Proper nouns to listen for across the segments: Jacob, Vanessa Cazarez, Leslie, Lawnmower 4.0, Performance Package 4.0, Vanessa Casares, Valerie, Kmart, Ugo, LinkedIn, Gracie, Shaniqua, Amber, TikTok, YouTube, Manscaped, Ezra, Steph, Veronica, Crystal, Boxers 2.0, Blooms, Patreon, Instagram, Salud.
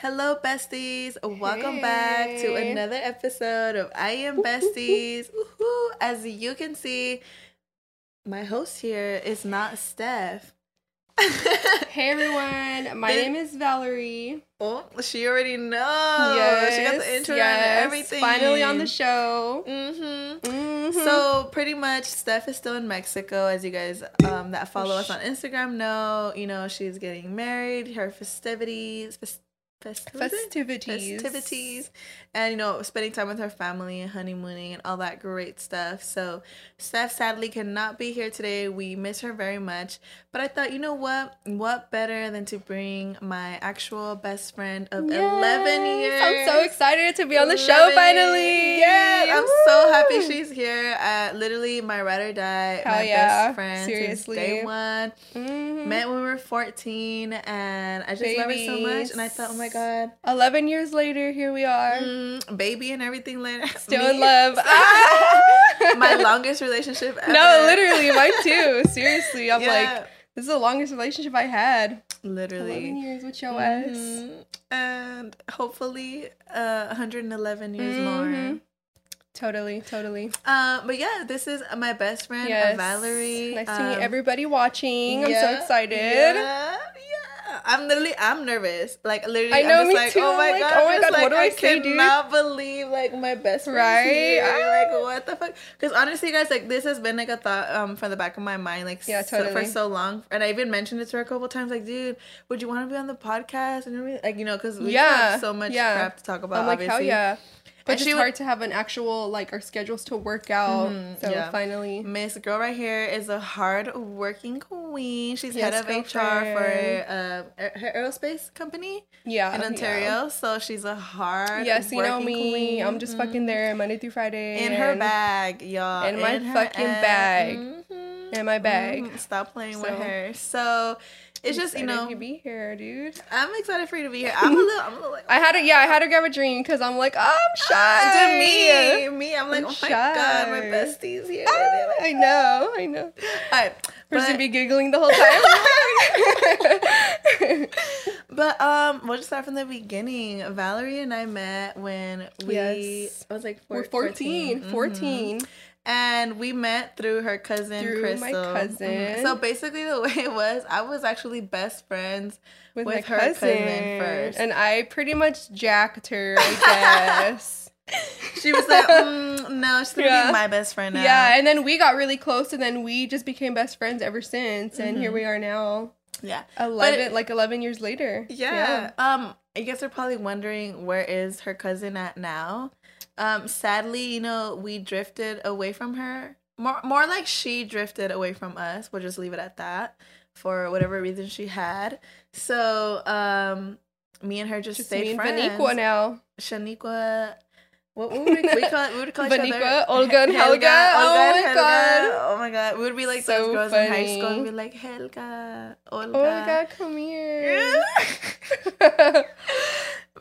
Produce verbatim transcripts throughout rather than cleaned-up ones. Hello, besties. Welcome hey. back to another episode of I Am Besties. Woo-hoo. As you can see, my host here is not Steph. Hey, everyone. My this, name is Valerie. Oh, she already knows. Yes, she got the intro yes. and everything. Finally on the show. Mm-hmm. Mm-hmm. So pretty much Steph is still in Mexico. As you guys um, that follow us on Instagram know, you know, she's getting married. Her festivities. Fest- Festivities. festivities festivities and you know, spending time with her family and honeymooning and all that great stuff. So Steph sadly cannot be here today. We miss her very much, but I thought, you know what what better than to bring my actual best friend of yes. eleven years. I'm so excited to be on the show finally. Yes, I'm Woo. so happy she's here. Uh literally my ride or die. Hell my yeah. best friend seriously since day one. Mm-hmm. Met when we were fourteen and I just Babies. love her so much, and I thought, oh my god, eleven years later here we are. Mm, baby and everything later, still Me? in love. Ah! My longest relationship ever. No, literally mine too. Seriously, I'm yeah. like, this is the longest relationship I had, literally eleven years with your mm-hmm. ass, and hopefully uh one hundred eleven years mm-hmm. more. Totally, totally. Um, but yeah, this is my best friend, yes. Valerie. Nice um, to meet everybody watching. Yeah, I'm so excited. Yeah, yeah. I'm literally, I'm nervous. Like literally, I know, I'm just me like, too. oh my like, god, oh my god, like, what do I, I say, dude? I cannot believe like my best friend. Right? I'm like, what the fuck? Because honestly, guys, like this has been like a thought um from the back of my mind, like yeah, totally. so, for so long, and I even mentioned it to her a couple times. Like, dude, would you want to be on the podcast and everything? Like, you know, because we yeah. have so much yeah. crap to talk about. I'm like, obviously. hell yeah. But and it's she hard would, to have an actual, like, our schedules to work out. Mm-hmm, so, yeah. finally. Miss Girl right here is a hard-working queen. She's yes, head of H R for uh, her aerospace company yeah, in Ontario. Yeah. So, she's a hard-working Yes, you know me. Queen. I'm just mm-hmm. fucking there Monday through Friday. In her bag, y'all. In, in my fucking ass. bag. Mm-hmm. In my bag. Mm-hmm. Stop playing so. with her. So... It's I'm just, you know, to be here, dude. I'm excited for you to be here. I'm a little, I'm a little like, oh, I had to, yeah, I had to grab a drink because I'm like, oh, I'm shy. To me, me, I'm like, I'm oh shy. my god, my bestie's here. Ah, like, I know, I know. All right, we're gonna be giggling the whole time. But um, we'll just start from the beginning. Valerie and I met when we, yes. I was like, four, we're fourteen, fourteen. fourteen. Mm-hmm. And we met through her cousin, through Crystal. Through my cousin. Mm-hmm. So basically the way it was, I was actually best friends with, with her cousin. cousin first. And I pretty much jacked her, I guess. She was like, mm, no, she's going to yeah. be my best friend now. Yeah, and then we got really close, and then we just became best friends ever since. And mm-hmm. here we are now. Yeah. eleven, it, like eleven years later. Yeah. yeah. Um, I guess they're probably wondering, where is her cousin at now? Um, sadly, you know, we drifted away from her. More, more like she drifted away from us. We'll just leave it at that for whatever reason she had. So, um, me and her just, just stayed me and friends. Shaniqua now. Shaniqua. What would we, we call it? We would call each Vanessa, other Olga and Helga. Helga. Oh my Helga. god! Oh my god! We would be like so those girls funny. in high school and be like, Helga, Olga, Olga, come here.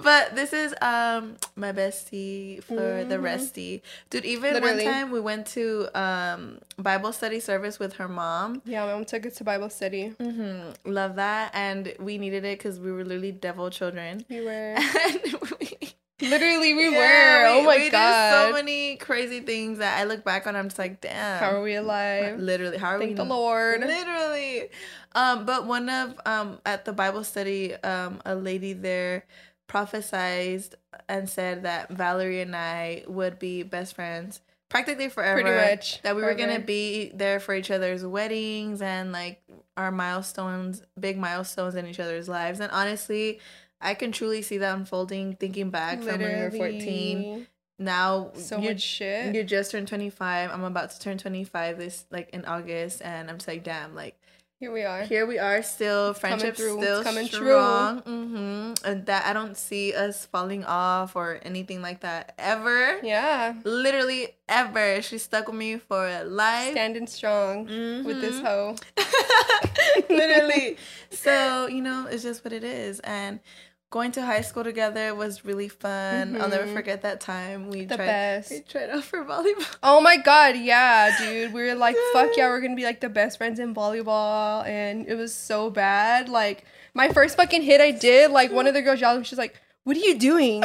But this is um my bestie for mm-hmm. the restie, dude. Even Literally. one time we went to um Bible study service with her mom. Yeah, my mom took us to Bible study. Mm-hmm. Love that, and we needed it because we were literally devil children. We were. And we, Literally, we yeah, were. We, oh my we god! We did so many crazy things that I look back on. I'm just like, damn. How are we alive? Literally, how are Thank we? Thank the Lord. Literally. Um, but one of um at the Bible study, um, a lady there prophesied and said that Valerie and I would be best friends practically forever. Pretty much. That we forever. were gonna be there for each other's weddings and like our milestones, big milestones in each other's lives. And honestly, I can truly see that unfolding, thinking back Literally. from when you were fourteen. Now, so much shit. You just turned twenty-five. I'm about to turn twenty-five this, like, in August. And I'm just like, damn, like, here we are. Here we are still. It's friendship's coming through. still it's coming strong. True. Mm-hmm. And that I don't see us falling off or anything like that ever. Yeah. Literally ever. She stuck with me for life. Standing strong mm-hmm. with this hoe. Literally. So, you know, it's just what it is. And going to high school together was really fun. Mm-hmm. I'll never forget that time. We the tried, best. We tried out for volleyball. Oh my god, yeah, dude. We were like, fuck yeah, we're gonna be like the best friends in volleyball, and it was so bad. Like my first fucking hit I did, like one of the girls yelled, she's like, what are you doing?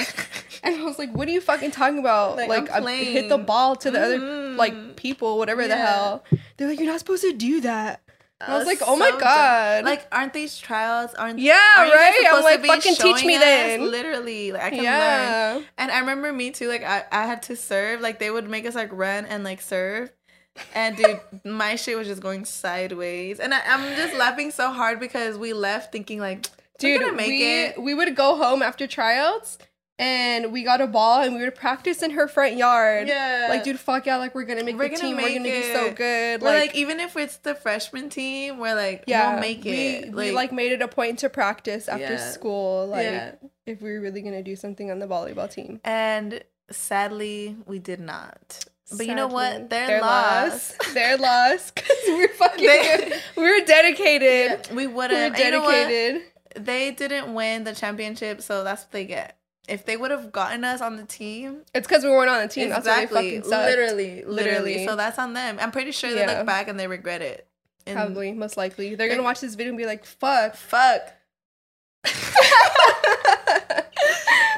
And I was like, what are you fucking talking about? Like, like I hit the ball to the mm-hmm. other, like, people, whatever yeah. the hell. They're like, you're not supposed to do that. I was like, oh so my God. Dumb. Like, aren't these trials? Aren't Yeah, aren't right? You guys I'm like, fucking teach me us? Then. Literally. Like, I can yeah. learn. And I remember me too, like, I, I had to serve. Like, they would make us, like, run and, like, serve. And, dude, my shit was just going sideways. And I, I'm just laughing so hard because we left thinking, like, dude, we're gonna make we, it. We would go home after tryouts. And we got a ball and we would practice in her front yard. Yeah. Like, dude, fuck yeah. Like, we're going to make we're the gonna team. Make we're going to do so good. Like, like, even if it's the freshman team, we're like, yeah, we'll make it. We, like, we, like, made it a point to practice after yeah. school. Like, yeah. if we were really going to do something on the volleyball team. And sadly, we did not. But sadly, you know what? Their, their loss. loss. Their loss. Because we're fucking they, We were dedicated. Yeah, we would have. We were dedicated. You know what? They didn't win the championship, so that's what they get. If they would have gotten us on the team... It's because we weren't on the team. Exactly. That's why they fucking sucked. Literally, literally. Literally. So that's on them. I'm pretty sure yeah. they look back and they regret it. And probably. Most likely. They're going to watch this video and be like, fuck. Fuck. But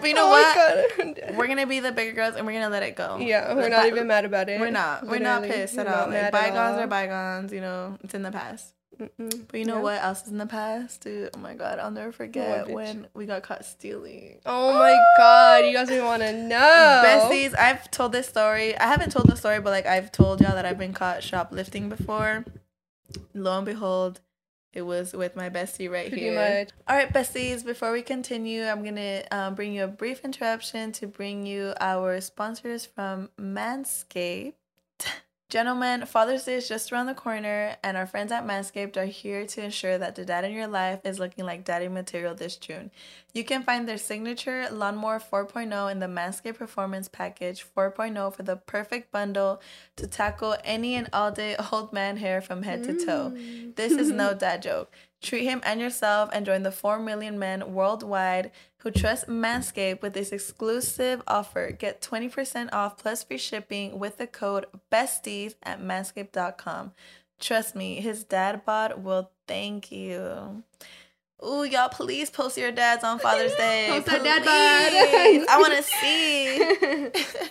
you know oh what? We're going to be the bigger girls and we're going to let it go. Yeah. We're like, not even mad about it. We're not. Literally. We're not pissed we're at all. Like, bygones all. Are bygones. You know, it's in the past. Mm-mm. But you know yeah. what else is in the past, dude? Oh my God, I'll never forget when we got caught stealing. Oh, oh my God, you guys don't want to know. Besties, I've told this story. I haven't told the story, but like I've told y'all that I've been caught shoplifting before. Lo and behold, it was with my bestie right Pretty here. Much. All right, besties, before we continue, I'm going to um, bring you a brief interruption to bring you our sponsors from Manscaped. Gentlemen, Father's Day is just around the corner, and our friends at Manscaped are here to ensure that the dad in your life is looking like daddy material this June. You can find their signature Lawnmower four point oh in the Manscaped Performance Package four point oh for the perfect bundle to tackle any and all day old man hair from head to toe. Mm. This is no dad joke. Treat him and yourself and join the four million men worldwide who trust Manscaped with this exclusive offer. Get twenty percent off plus free shipping with the code BESTIES at manscaped dot com. Trust me, his dad bod will thank you. Ooh, y'all, please post your dads on Father's Day. Post that dad bod. I want to see.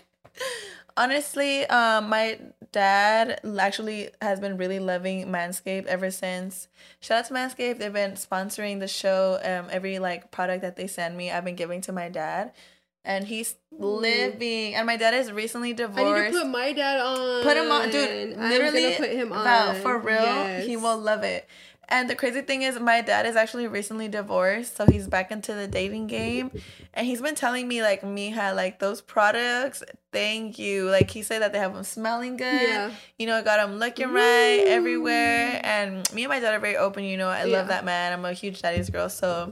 Honestly, um, my dad actually has been really loving Manscaped ever since. Shout out to Manscaped. They've been sponsoring the show. Um, every like product that they send me, I've been giving to my dad, and he's living. And my dad is recently divorced. I need to put my dad on. Put him on, dude. I'm literally gonna put him on. Wow, for real, yes. He will love it. And the crazy thing is my dad is actually recently divorced, so he's back into the dating game. And he's been telling me, like, mija, like, those products, thank you. Like, he said that they have them smelling good. Yeah. You know, got them looking Woo. Right everywhere. And me and my dad are very open, you know. I yeah. love that man. I'm a huge daddy's girl. So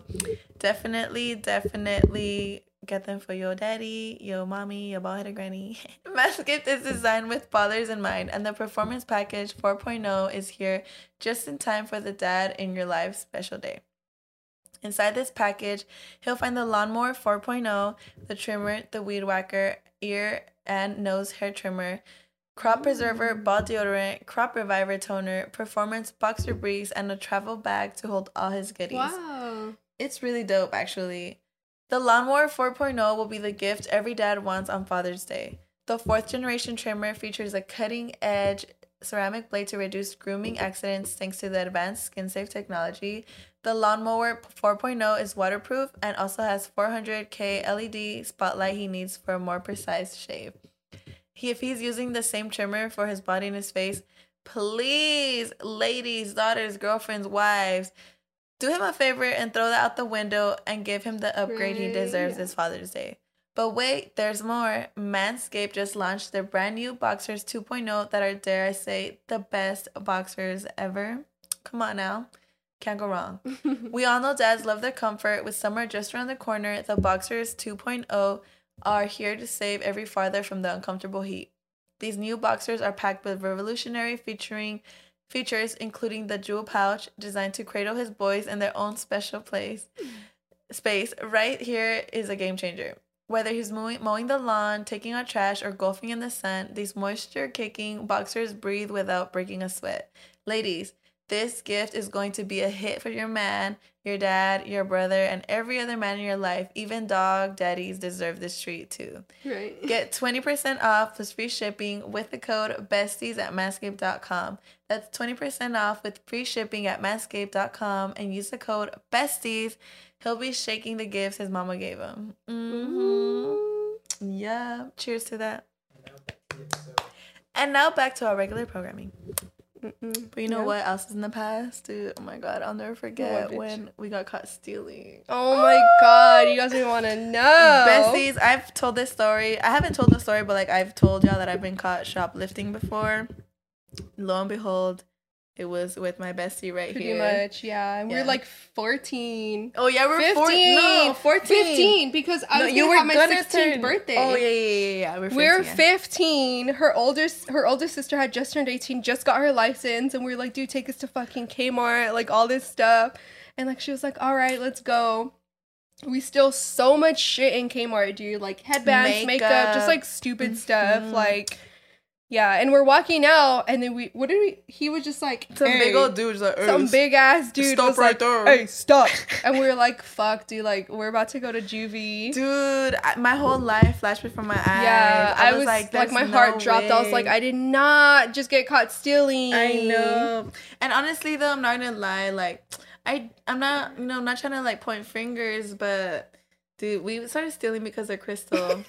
definitely, definitely get them for your daddy, your mommy, your bald-headed granny. Manscaped is designed with fathers in mind, and the Performance Package four point oh is here just in time for the dad in your life special day. Inside this package, he'll find the Lawnmower four point oh, the trimmer, the weed whacker, ear and nose hair trimmer, crop preserver, ball deodorant, crop reviver toner, performance boxer briefs, and a travel bag to hold all his goodies. Wow. It's really dope, actually. The Lawnmower four point oh will be the gift every dad wants on Father's Day. The fourth generation trimmer features a cutting-edge ceramic blade to reduce grooming accidents thanks to the advanced skin-safe technology. The Lawnmower four point oh is waterproof and also has four hundred K L E D spotlight he needs for a more precise shave. He, if he's using the same trimmer for his body and his face, please, ladies, daughters, girlfriends, wives, do him a favor and throw that out the window and give him the upgrade right. he deserves yeah. this Father's Day. But wait, there's more. Manscaped just launched their brand new Boxers two point oh that are, dare I say, the best boxers ever. Come on now. Can't go wrong. We all know dads love their comfort. With summer just around the corner, the Boxers two point oh are here to save every farther from the uncomfortable heat. These new boxers are packed with revolutionary featuring... features including the jewel pouch designed to cradle his boys in their own special place space. Right here is a game changer. Whether he's mowing the lawn, taking out trash, or golfing in the sun, these moisture-kicking boxers breathe without breaking a sweat. Ladies, This gift is going to be a hit for your man, your dad, your brother, and every other man in your life. Even dog daddies deserve this treat too. Right. Get twenty percent off plus free shipping with the code BESTIES at manscaped dot com. That's twenty percent off with free shipping at manscaped dot com and use the code BESTIES. He'll be shaking the gifts his mama gave him. Mm-hmm. Yeah. Cheers to that. And now back to our regular programming. Mm-mm. But you know yeah. what else is in the past, dude? Oh my god, I'll never forget when we got caught stealing. Oh, oh! my god, you guys don't want to know. Besties, I've told this story. I haven't told the story, but like I've told y'all that I've been caught shoplifting before. Lo and behold, it was with my bestie right Pretty here. Pretty much, yeah. And yeah. we were like fourteen. Oh yeah, we were fifteen. Four, no, fourteen. fifteen, because I no, was you were at my sixteenth turn. Birthday. Oh yeah, yeah, yeah. yeah. We were fifteen. We were fifteen. Yeah. Her older, her older sister had just turned eighteen, just got her license, and we were like, "Dude, take us to fucking Kmart, like all this stuff." And like she was like, "All right, let's go." We steal so much shit in Kmart, dude. Like headbands, makeup, makeup just like stupid mm-hmm. stuff, like. Yeah, and we're walking out, and then we, what did we, he was just like, some hey. big old dude, like, hey, some big ass dude. Stop was right like, there. Hey, stop. And we were like, fuck, dude, like, we're about to go to juvie. Dude, I, my whole life flashed before my eyes. Yeah, I, I was, was like, like my no heart dropped. Way. I was like, I did not just get caught stealing. I know. And honestly, though, I'm not gonna lie, like, I, I'm not, you know, I'm not trying to, like, point fingers, but, dude, we started stealing because of Crystal.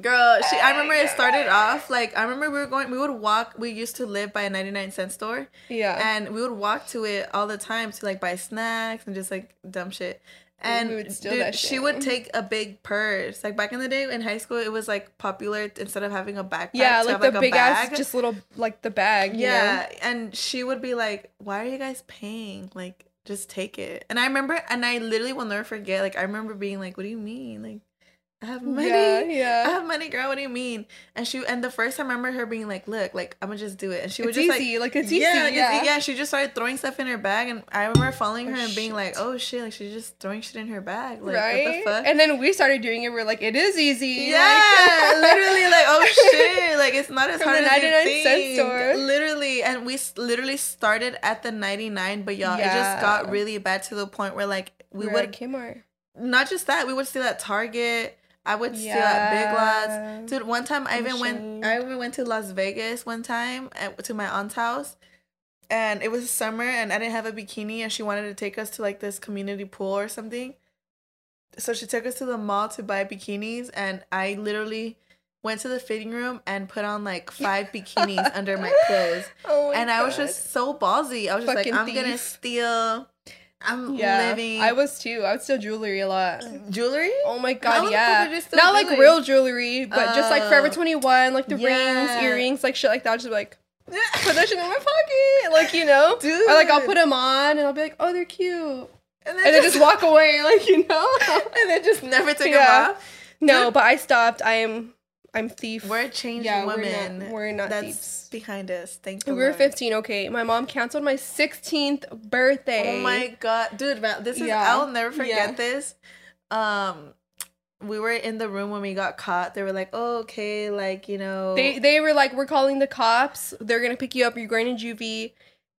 Girl, she. I remember it started off, like, I remember we were going, we would walk, we used to live by a ninety-nine cent store. Yeah. And we would walk to it all the time to, like, buy snacks and just, like, dumb shit. And we would steal dude, that shit. She would take a big purse. Like, back in the day, in high school, it was, like, popular, instead of having a backpack, yeah, to like, have, the like, a big bag. Ass, just little, like, the bag, yeah, you know? And she would be like, why are you guys paying? Like, just take it. And I remember, and I literally will never forget, like, I remember being like, what do you mean? Like, I have money. Yeah, yeah. I have money, girl. What do you mean? And she and the first time I remember her being like, "Look, like I'm gonna just do it." And she would just easy. like, "Like it's yeah, easy, yeah, yeah." She just started throwing stuff in her bag, and I remember following her oh, and being shit. like, "Oh shit!" Like she's just throwing shit in her bag, like right? what the fuck? And then we started doing it. We we're like, "It is easy." Yeah, like, literally, like, oh shit! Like it's not as From hard the as you think. Store. Literally, and we literally started at the ninety-nine, but y'all, yeah. it just got really bad to the point where like we we're would at Kmart. Not just that, we would steal at Target. I would steal yeah. at Big Lots. Dude, one time I even went I even went to Las Vegas one time at, to my aunt's house. And it was summer and I didn't have a bikini and she wanted to take us to like this community pool or something. So she took us to the mall to buy bikinis and I literally went to the fitting room and put on like five bikinis under my clothes. Oh my and God. I was just so ballsy. I was just Fucking like, I'm thief. gonna steal I'm yeah, living. I was too. I would steal jewelry a lot. Jewelry? Oh my god, yeah. Not jewelry. Like real jewelry, but uh, just like Forever twenty-one, like the yeah. rings, earrings, like shit like that. I'll just be like, put that shit in my pocket. Like, you know? Dude. Or like I'll put them on and I'll be like, oh, they're cute. And then, and just, then just walk away, like, you know? And then just never took yeah. them off. No, Dude. but I stopped. I am I'm thief. We're changed yeah, women. We're not, we're not That's thieves. behind us. Thank you. We were fifteen. Okay, my mom canceled my sixteenth birthday. Oh my god, dude! This is yeah. I'll never forget yeah. this. Um, we were in the room when we got caught. They were like, "Oh, okay, like you know." They they were like, "We're calling the cops. They're gonna pick you up. You're going to juvie."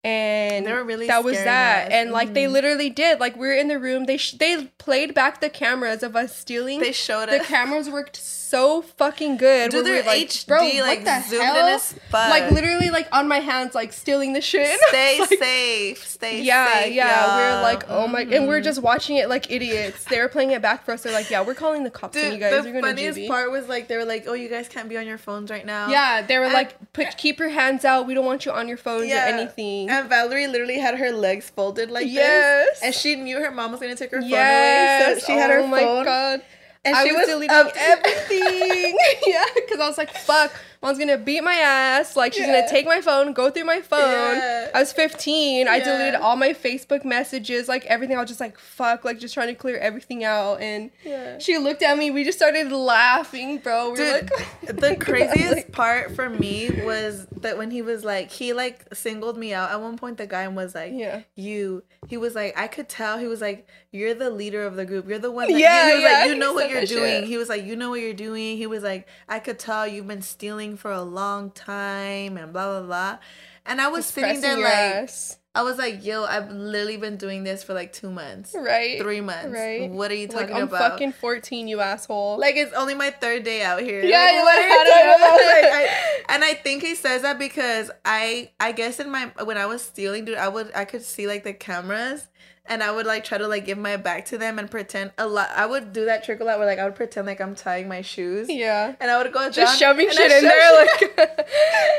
And they were really that was that us. and like mm-hmm. they literally did like we were in the room they sh- they played back the cameras of us stealing they showed us the cameras worked so fucking good dude they're we like, H D Bro, like what the zoomed hell? in as fuck like literally like on my hands like stealing the shit stay like, safe stay yeah, safe yeah yeah we were like oh my mm-hmm. and we we're just watching it like idiots they were playing it back for us they're like yeah we're calling the cops dude, on you guys the you're gonna funniest G B. part was like they were like oh you guys can't be on your phones right now yeah they were and, like put keep your hands out we don't want you on your phones yeah. or anything And Valerie literally had her legs folded like yes. this. And she knew her mom was going to take her phone yes. away. So she oh had her phone. Oh my god. And I she was, was deleting up everything. Yeah, because I was like, fuck, mom's going to beat my ass. Like, she's yeah. going to take my phone, go through my phone. Yeah. I was fifteen. Yeah. I deleted all my Facebook messages, like, everything. I was just like, fuck, like, just trying to clear everything out. And yeah. she looked at me. We just started laughing, bro. We Dude, were like, the craziest like, part for me was that when he was like, he, like, singled me out. At one point, the guy was like, yeah. you. He was like, I could tell. He was like, you're the leader of the group. You're the one that yeah, he was yeah. like, you know what you're doing. Shit. He was like, you know what you're doing. He was like, I could tell you've been stealing for a long time and blah, blah, blah. And I was just sitting there like, ass. I was like, yo, I've literally been doing this for like two months. Right. Three months. Right. What are you talking like, I'm about? I'm fucking fourteen, you asshole. Like, it's only my third day out here. Yeah, like, you're what like, are you talking about? Like, I, and I think he says that because I I guess in my, when I was stealing, dude, I would, I could see like the cameras. And I would, like, try to, like, give my back to them and pretend a lot. I would do that trick a lot where, like, I would pretend, like, I'm tying my shoes. Yeah. And I would go just down, shoving shit in there. Shit, like,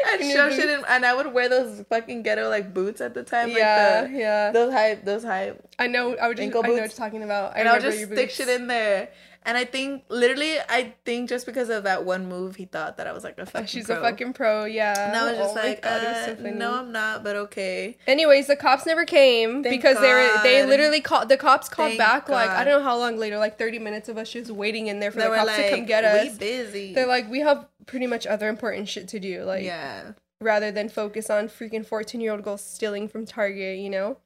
I'd shove boots. shit in. And I would wear those fucking ghetto, like, boots at the time. Yeah, like the, yeah. Those high, those high. I know. I would just, I know what you're talking about. I and I would just your stick shit in there. And I think, literally, I think just because of that one move, he thought that I was, like, a fucking She's pro. She's a fucking pro, yeah. And I was just oh like, God, uh, so no, I'm not, but okay. Anyways, the cops never came Thank because God. they were, they literally called, the cops called Thank back, God. like, I don't know how long later, like, thirty minutes of us just waiting in there for they the were cops like, to come get us. We busy. They're like, we have pretty much other important shit to do, like, yeah. rather than focus on freaking fourteen-year-old girls stealing from Target, you know?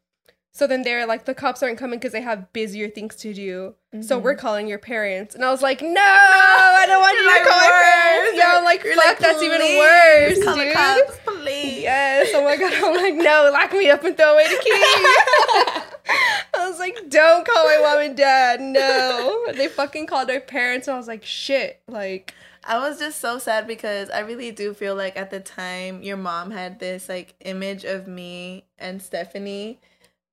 So then they're like, the cops aren't coming because they have busier things to do. Mm-hmm. So we're calling your parents. And I was like, no, no I don't want you to call my parents. Yeah, I'm like, You're fuck, like, that's even worse, call dude. The cops, please. Yes. Oh, my God. I'm like, no, lock me up and throw away the key. I was like, don't call my mom and dad. No. They fucking called our parents. And I was like, shit. Like, I was just so sad because I really do feel like at the time, your mom had this, like, image of me and Stephanie.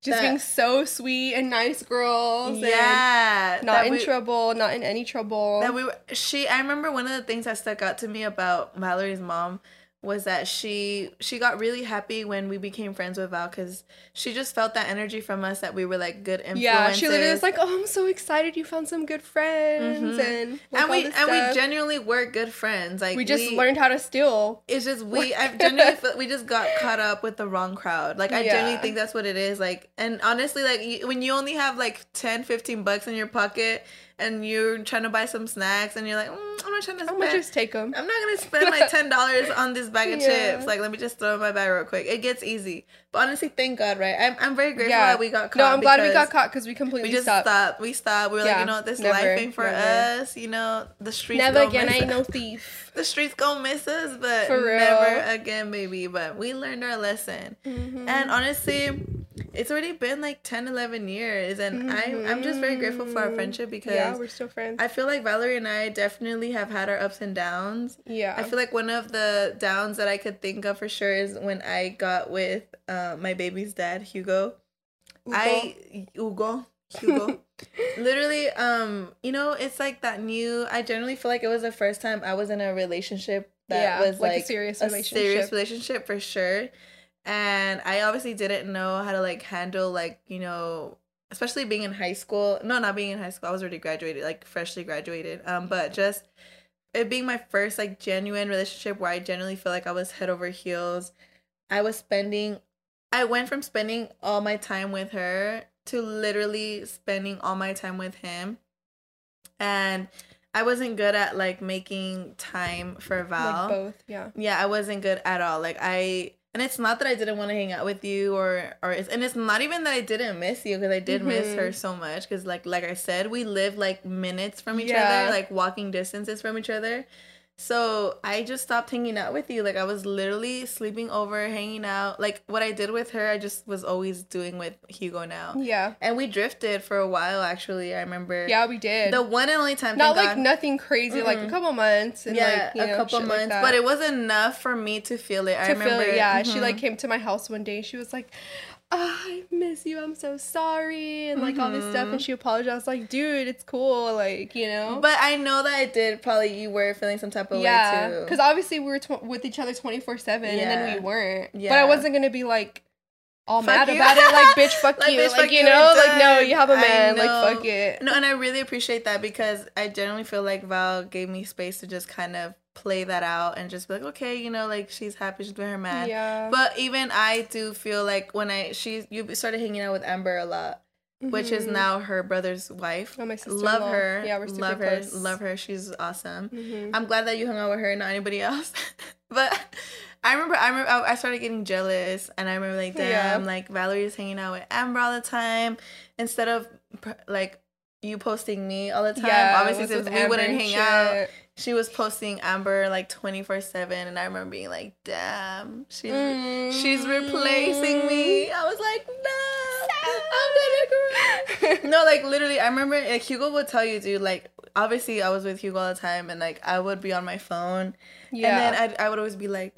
Just being so sweet and nice girls. Yeah. And not in we, trouble, not in any trouble. That we were, she I remember one of the things that stuck out to me about Valerie's mom was that she she got really happy when we became friends with Val because she just felt that energy from us that we were like good influences. Yeah, she literally was like, oh, I'm so excited you found some good friends. Mm-hmm. And like, and, we, and we genuinely were good friends. Like We just we, learned how to steal. It's just we I genuinely feel, we just got caught up with the wrong crowd. Like I yeah. genuinely think that's what it is. Like, and honestly, like you, when you only have like ten, fifteen bucks in your pocket and you're trying to buy some snacks and you're like, mm, I'm not trying to spend. I'm going to just take them. I'm not going to spend like ten dollars on this bag of yeah. chips. Like, let me just throw in my bag real quick. It gets easy. But honestly, thank God, right? I'm, I'm very grateful yeah. that we got caught. No, I'm glad we got caught because we completely stopped. We just stopped. stopped. We stopped. We were yeah. like, you know what? This never, life ain't for never. us. You know, the streets Never again. I ain't no thief. The streets gonna miss us, but for real. Never again, baby. But we learned our lesson. Mm-hmm. And honestly, it's already been like ten, eleven years, and mm-hmm. I, I'm just very grateful for our friendship because yeah, we're still friends. I feel like Valerie and I definitely have had our ups and downs. Yeah. I feel like one of the downs that I could think of for sure is when I got with uh, my baby's dad, Hugo. Ugo. I, Ugo. Hugo. Literally, um, you know, it's like that new, I generally feel like it was the first time I was in a relationship that yeah, was like, like a serious a relationship. serious relationship for sure. And I obviously didn't know how to, like, handle, like, you know, especially being in high school. No, not being in high school. I was already graduated, like, freshly graduated. Um, but just it being my first, like, genuine relationship where I generally feel like I was head over heels. I was spending, I went from spending all my time with her to literally spending all my time with him. And I wasn't good at, like, making time for Val. Like both, yeah. Yeah, I wasn't good at all. Like, I... And it's not that I didn't want to hang out with you or, or it's, and it's not even that I didn't miss you because I did mm-hmm. miss her so much because like, like I said, we live like minutes from each yeah. other, like walking distances from each other. So I just stopped hanging out with you. Like I was literally sleeping over, hanging out. Like what I did with her, I just was always doing with Hugo now. Yeah. And we drifted for a while, actually. I remember. Yeah, we did. The one and only time. Not like God. nothing crazy, mm-hmm. like a couple months. And yeah, like, you a know, couple months. Like but it was enough for me to feel it. To I remember. Feel it, yeah, mm-hmm. she like came to my house one day. She was like, oh, I miss you. I'm so sorry. And like mm-hmm. all this stuff. And she apologized. I was like, dude, it's cool. Like, you know. But I know that I did probably, you were feeling some type of yeah. way too. Yeah. Because obviously we were tw- with each other twenty-four seven yeah. and then we weren't. Yeah. But I wasn't going to be like all fuck mad you. about it. Like, bitch, fuck like, you. Bitch, like, fuck you know, you like, no, you have a man. Like, fuck it. No, and I really appreciate that because I generally feel like Val gave me space to just kind of play that out and just be like, okay, you know, like she's happy, she's doing her mad. Yeah. But even I do feel like when I she you started hanging out with Amber a lot, mm-hmm. which is now her brother's wife. Oh, my sister. Love her. Yeah, we're super love close. her. Love her. She's awesome. Mm-hmm. I'm glad that you hung out with her, not anybody else. But I remember, I remember I started getting jealous, and I remember like, damn, yeah. like Valerie's hanging out with Amber all the time instead of like. you posting me all the time. Yeah, obviously, since we wouldn't hang out, she was posting Amber like twenty-four seven, and I remember being like, damn, she's, mm. she's replacing me. I was like, no, I'm not a girl. No, like, literally, I remember, like, Hugo would tell you, dude, like, obviously, I was with Hugo all the time, and, like, I would be on my phone, yeah. and then I'd, I would always be like,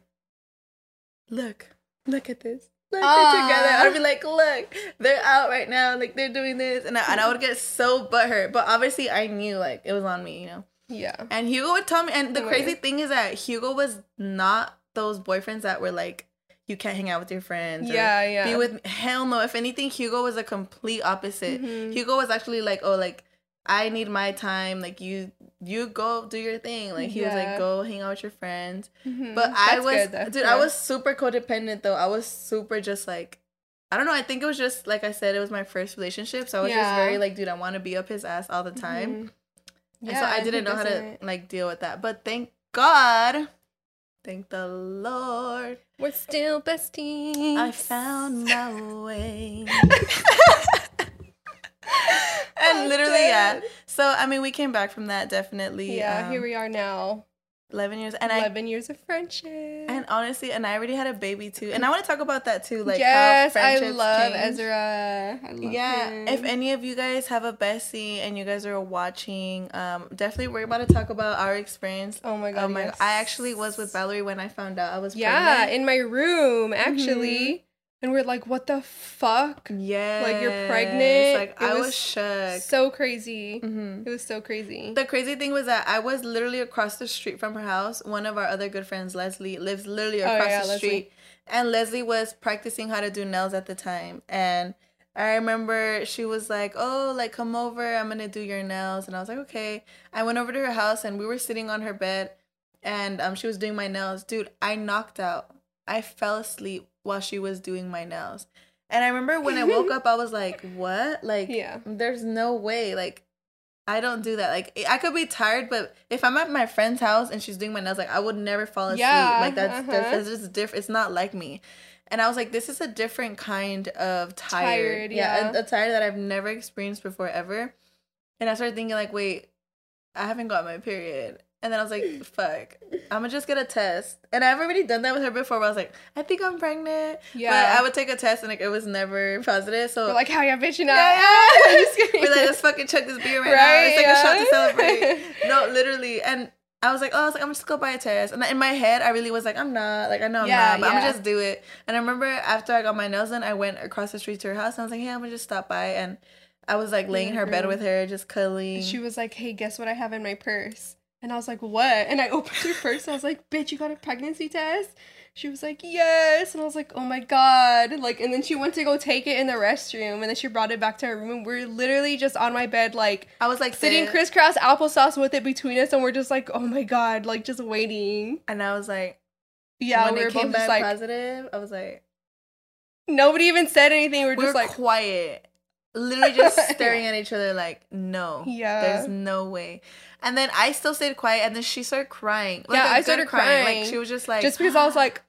look, look at this. Look, they're together. I'd be like, look, they're out right now. Like, they're doing this. And I, and I would get so butthurt. But obviously, I knew, like, it was on me, you know? Yeah. And Hugo would tell me. And the crazy thing is that Hugo was not those boyfriends that were, like, you can't hang out with your friends. Yeah, yeah. Be with me. Hell no. If anything, Hugo was a complete opposite. Mm-hmm. Hugo was actually like, oh, like, I need my time. Like, you you go do your thing. Like, he yeah. was like, go hang out with your friends. Mm-hmm. But That's I was, good, dude, yeah. I was super codependent, though. I was super just, like, I don't know. I think it was just, like I said, it was my first relationship. So I was yeah. just very, like, dude, I want to be up his ass all the time. Mm-hmm. And yeah, so I didn't I know how to, right. like, deal with that. But thank God. Thank the Lord. We're still besties. I found my way. And I'm literally, dead. yeah. So, I mean, we came back from that, definitely. Yeah, um, here we are now. eleven years. And eleven I, years of friendship. And honestly, and I already had a baby, too. And I want to talk about that, too. Like, yes, how friendships I love change. Ezra. I love yeah, him. If any of you guys have a bestie and you guys are watching, um, definitely we're about to talk about our experience. Oh, my God. Oh my yes. God. I actually was with Valerie when I found out I was yeah, pregnant. Yeah, in my room, actually. Mm-hmm. And we're like, what the fuck? Yeah. Like, you're pregnant. Like, it I was, was shook. So crazy. Mm-hmm. It was so crazy. The crazy thing was that I was literally across the street from her house. One of our other good friends, Leslie, lives literally across oh, yeah, the street. Leslie. And Leslie was practicing how to do nails at the time. And I remember she was like, oh, like, come over. I'm going to do your nails. And I was like, okay. I went over to her house, and we were sitting on her bed. And um, she was doing my nails. Dude, I knocked out. I fell asleep while she was doing my nails. And I remember when I woke up, I was like, what? Like, yeah. there's no way. Like, I don't do that. Like, I could be tired, but if I'm at my friend's house and she's doing my nails, like, I would never fall asleep. Yeah, like, that's, uh-huh. that's, that's just different. It's not like me. And I was like, this is a different kind of tired. tired yeah. yeah. A, a tired that I've never experienced before, ever. And I started thinking, like, wait, I haven't got my period. And then I was like, fuck, I'm going to just get a test. And I've already done that with her before, but I was like, I think I'm pregnant. Yeah. But I would take a test, and, like, it was never positive. So we're like, how y'all bitching out? Yeah, yeah. I'm just kidding. We're like, let's fucking chug this beer right, right now. It's like yeah. a shot to celebrate. No, literally. And I was like, oh, I was like, I'm just going to buy a test. And in my head, I really was like, I'm not. Like, I know I'm yeah, not, but yeah. I'm going to just do it. And I remember after I got my nails done, I went across the street to her house, and I was like, hey, I'm going to just stop by. And I was, like, laying in her bed with her, just cuddling. And she was like, hey, guess what I have in my purse? And I was like, what? And I opened her purse, and I was like, bitch, you got a pregnancy test? She was like, yes. And I was like, oh, my God. Like, and then she went to go take it in the restroom, and then she brought it back to her room. We're literally just on my bed, like, I was like sitting this. crisscross applesauce with it between us, and we're just like, oh, my God, like, just waiting. And I was like, yeah, when we were it came both back just, like, positive, I was like, nobody even said anything. We're, we're just like quiet. Literally just staring at each other like, no, yeah, there's no way. And then I still stayed quiet, and then she started crying. Like, yeah, I started crying. crying. Like, she was just like, just because I was like,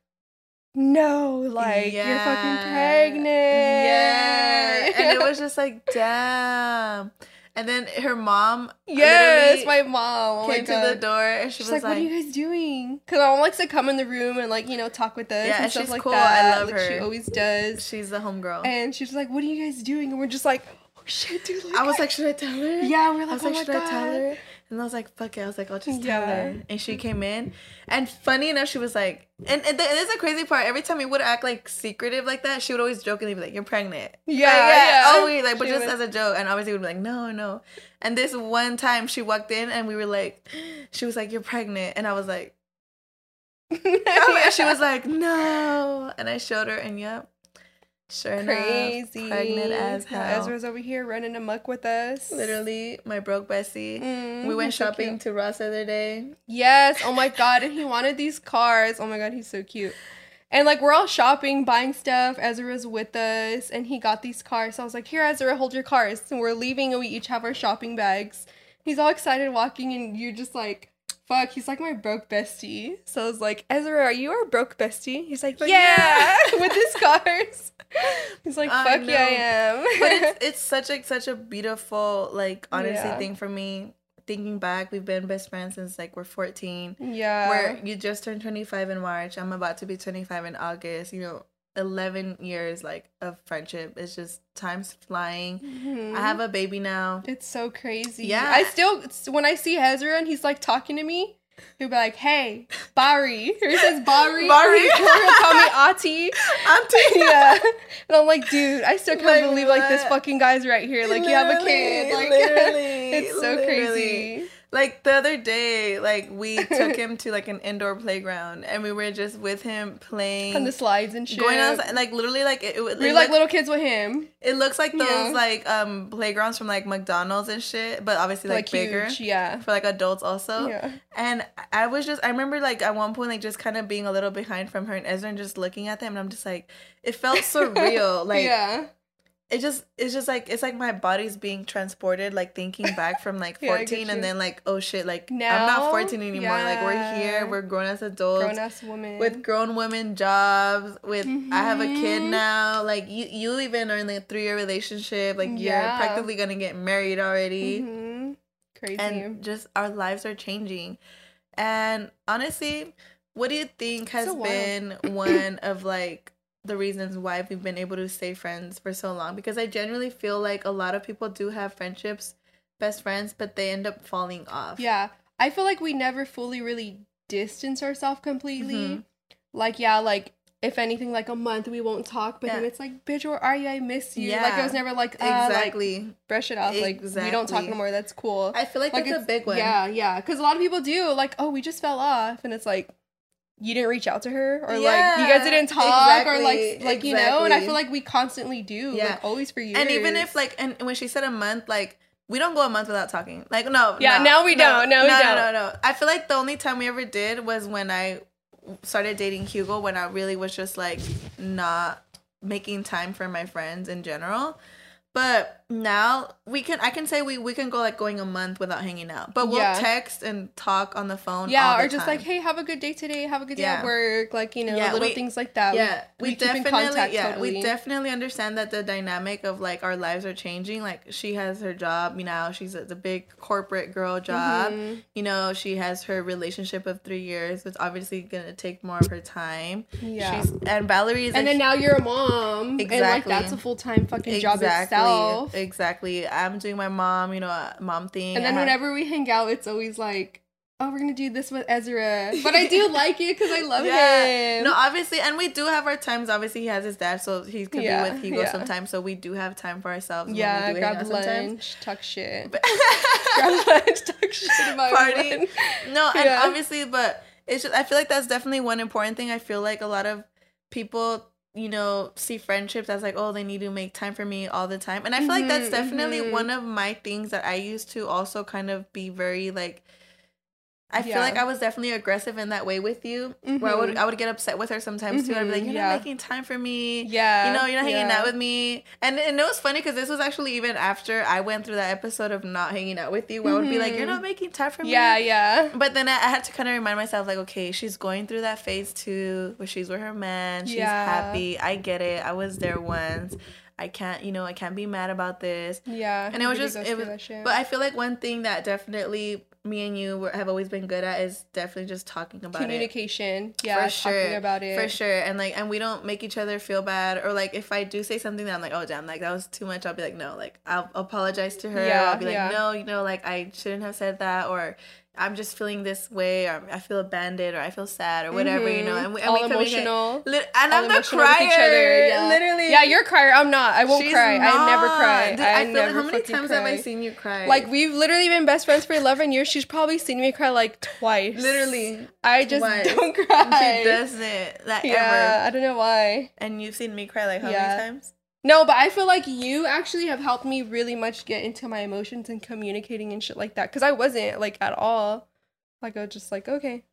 no, like, yeah. you're fucking pregnant. Yeah. And it was just like, damn. And then her mom, yes, my mom oh came my to the door, and she she's was like, like, "What are you guys doing?" Because mom likes to come in the room and, like, you know, talk with us. Yeah, and she's stuff like cool. That. I love like her. She always does. She's the homegirl. And she's like, "What are you guys doing?" And we're just like, "Oh shit, dude!" Like, I was like, "Should I tell her?" Yeah, we're like, I was oh like, my "Should God. I tell her?" And I was like, "Fuck it!" I was like, "I'll just yeah. tell her." And she came in, and funny enough, she was like, and, and there's a crazy part. Every time we would act like secretive like that, she would always jokingly be like, "You're pregnant." Yeah, like, yeah. Always like, but she just would. As a joke. And obviously, we'd be like, "No, no." And this one time, she walked in, and we were like, she was like, "You're pregnant," and I was like, yeah. she was like, "No," and I showed her, and yep. Sure crazy. Enough, pregnant as hell. Ezra's over here running amok with us. Literally, my broke bestie. Mm, we went shopping so to Ross the other day. Yes. Oh, my God. And he wanted these cars. Oh, my God. He's so cute. And, like, we're all shopping, buying stuff. Ezra's with us. And he got these cars. So I was like, here, Ezra, hold your cars. And we're leaving, and we each have our shopping bags. He's all excited walking, and you're just like... fuck, he's like my broke bestie. So I was like, Ezra, are you our broke bestie? He's like, like yeah, yeah. with his scars. He's like, fuck yeah, I am. But it's, it's such a, such a beautiful, like, honestly yeah. thing for me. Thinking back, we've been best friends since, like, we're fourteen. Yeah. Where you just turned twenty-five in March. I'm about to be twenty-five in August. You know, eleven years, like, of friendship. It's just time's flying. Mm-hmm. I have a baby now. It's so crazy. Yeah. I still, when I see Ezra and he's, like, talking to me, he'll be like, hey, Bari. He says Bari. Bari. He'll call me Ati. Ati. Yeah. And I'm like, dude, I still can't like, believe, like, what? This fucking guy's right here. Like, literally, you have a kid. Like, literally. It's so literally. Crazy. Like, the other day, like, we took him to, like, an indoor playground, and we were just with him playing. On the slides and shit. Going outside. Like, literally, like, it, it, it We're, like, like, little kids with him. It looks like those, yeah. like, um, playgrounds from, like, McDonald's and shit, but obviously, like, like bigger. Huge, yeah. For, like, adults also. Yeah. And I was just, I remember, like, at one point, like, just kind of being a little behind from her and Ezra and just looking at them, and I'm just, like, it felt surreal. Like, yeah. It just, it's just like, it's like my body's being transported, like thinking back from like fourteen yeah, and then like, oh shit, like now, I'm not fourteen anymore. Yeah. Like we're here, we're grown as adults. Grown ass women. With grown women jobs, with, mm-hmm. I have a kid now. Like you, you even are in like a three year relationship. Like yeah. you're practically going to get married already. Mm-hmm. Crazy. And just our lives are changing. And honestly, what do you think has been one of like, the reasons why we've been able to stay friends for so long, because I genuinely feel like a lot of people do have friendships, best friends, but they end up falling off. Yeah, I feel like we never fully really distance ourselves completely. Mm-hmm. Like, yeah, like if anything, like a month we won't talk, but yeah. then it's like, bitch, where are you? I miss you. Yeah. Like I was never like, uh, exactly, like, brush it off. Exactly. Like we don't talk no more. That's cool. I feel like, like that's a big one. Yeah, yeah, because a lot of people do like, oh, we just fell off, and it's like. You didn't reach out to her or yeah, like you guys didn't talk exactly, or like like exactly. you know, and I feel like we constantly do yeah. like always for years. And even if like and when she said a month, like we don't go a month without talking. Like no. Yeah, no, now we no, don't. No, no, we no, don't. No, no, no. I feel like the only time we ever did was when I started dating Hugo, when I really was just like not making time for my friends in general. But now we can, I can say we, we can go like going a month without hanging out, but we'll yeah. text and talk on the phone. Yeah. All the or just time. Like, hey, have a good day today. Have a good day yeah. at work. Like, you know, yeah, little we, things like that. Yeah. We, we, we definitely, keep in contact, yeah, totally. We definitely understand that the dynamic of like our lives are changing. Like she has her job, you know, she's a, the big corporate girl job, mm-hmm. you know, she has her relationship of three years, which obviously going to take more of her time. Yeah. She's, and Valerie's. And like, then now you're a mom. Exactly. And like, that's a full-time fucking exactly. job itself. Exactly. I'm doing my mom, you know, mom thing. And then have- whenever we hang out, it's always like, oh, we're going to do this with Ezra. But I do like it because I love yeah. him. No, obviously. And we do have our times. Obviously, he has his dad, so he could yeah, be with Hugo yeah. sometimes. So we do have time for ourselves. Yeah, we grab lunch, sometimes. Talk shit. Grab lunch, talk shit about party. Everyone. No, and yeah. obviously, but it's just, I feel like that's definitely one important thing. I feel like a lot of people... you know, see friendships as like, oh, they need to make time for me all the time. And I feel mm-hmm, like that's definitely mm-hmm. one of my things that I used to also kind of be very like, I yeah. feel like I was definitely aggressive in that way with you. Mm-hmm. Where I would I would get upset with her sometimes mm-hmm, too. I'd be like, you're yeah. not making time for me. Yeah. You know, you're not hanging yeah. out with me. And and it was funny because this was actually even after I went through that episode of not hanging out with you. Where mm-hmm. I would be like, you're not making time for yeah, me. Yeah, yeah. But then I, I had to kind of remind myself like, okay, she's going through that phase too, where she's with her man. She's yeah. happy. I get it. I was there once. I can't, you know, I can't be mad about this. Yeah. And it was just, it was, but I feel like one thing that definitely me and you were, have always been good at is definitely just talking about communication. It. Yeah, for sure. Talking about it. For sure. And like, and we don't make each other feel bad, or like if I do say something that I'm like, oh damn, like that was too much, I'll be like, no, like I'll apologize to her. Yeah, I'll be like, yeah. no, you know, like I shouldn't have said that, or I'm just feeling this way, or I feel abandoned, or I feel sad, or whatever, mm-hmm. you know. And we, and all we emotional. Li- and all I'm the crier. Each other, yeah. Literally. Yeah, you're a crier. I'm not. I won't She's cry. Not. I never cry. Dude, I, I feel never like how many times cry. Have I seen you cry? Like, we've literally been best friends for eleven years. She's probably seen me cry, like, twice. Literally. I just twice. Don't cry. She doesn't. That yeah, ever. I don't know why. And you've seen me cry, like, how yeah. many times? No, but I feel like you actually have helped me really much get into my emotions and communicating and shit like that. Because I wasn't, like, at all. Like, I was just like, okay.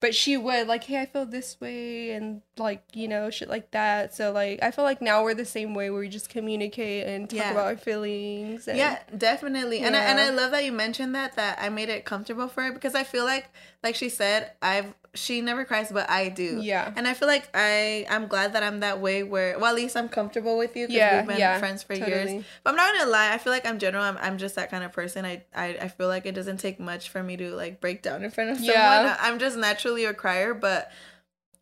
But she would, like, hey, I feel this way, and, like, you know, shit like that. So, like, I feel like now we're the same way, where we just communicate and talk yeah. about our feelings. And, yeah, definitely. And, know. I, and I love that you mentioned that, that I made it comfortable for her, because I feel like, like she said, I've she never cries, but I do. Yeah. And I feel like I, I'm glad that I'm that way where, well, at least I'm comfortable with you, because yeah, we've been yeah, friends for totally. years. But I'm not going to lie. I feel like I'm general. I'm, I'm just that kind of person. I, I, I feel like it doesn't take much for me to, like, break down in front of someone. Yeah. I'm just naturally a crier, but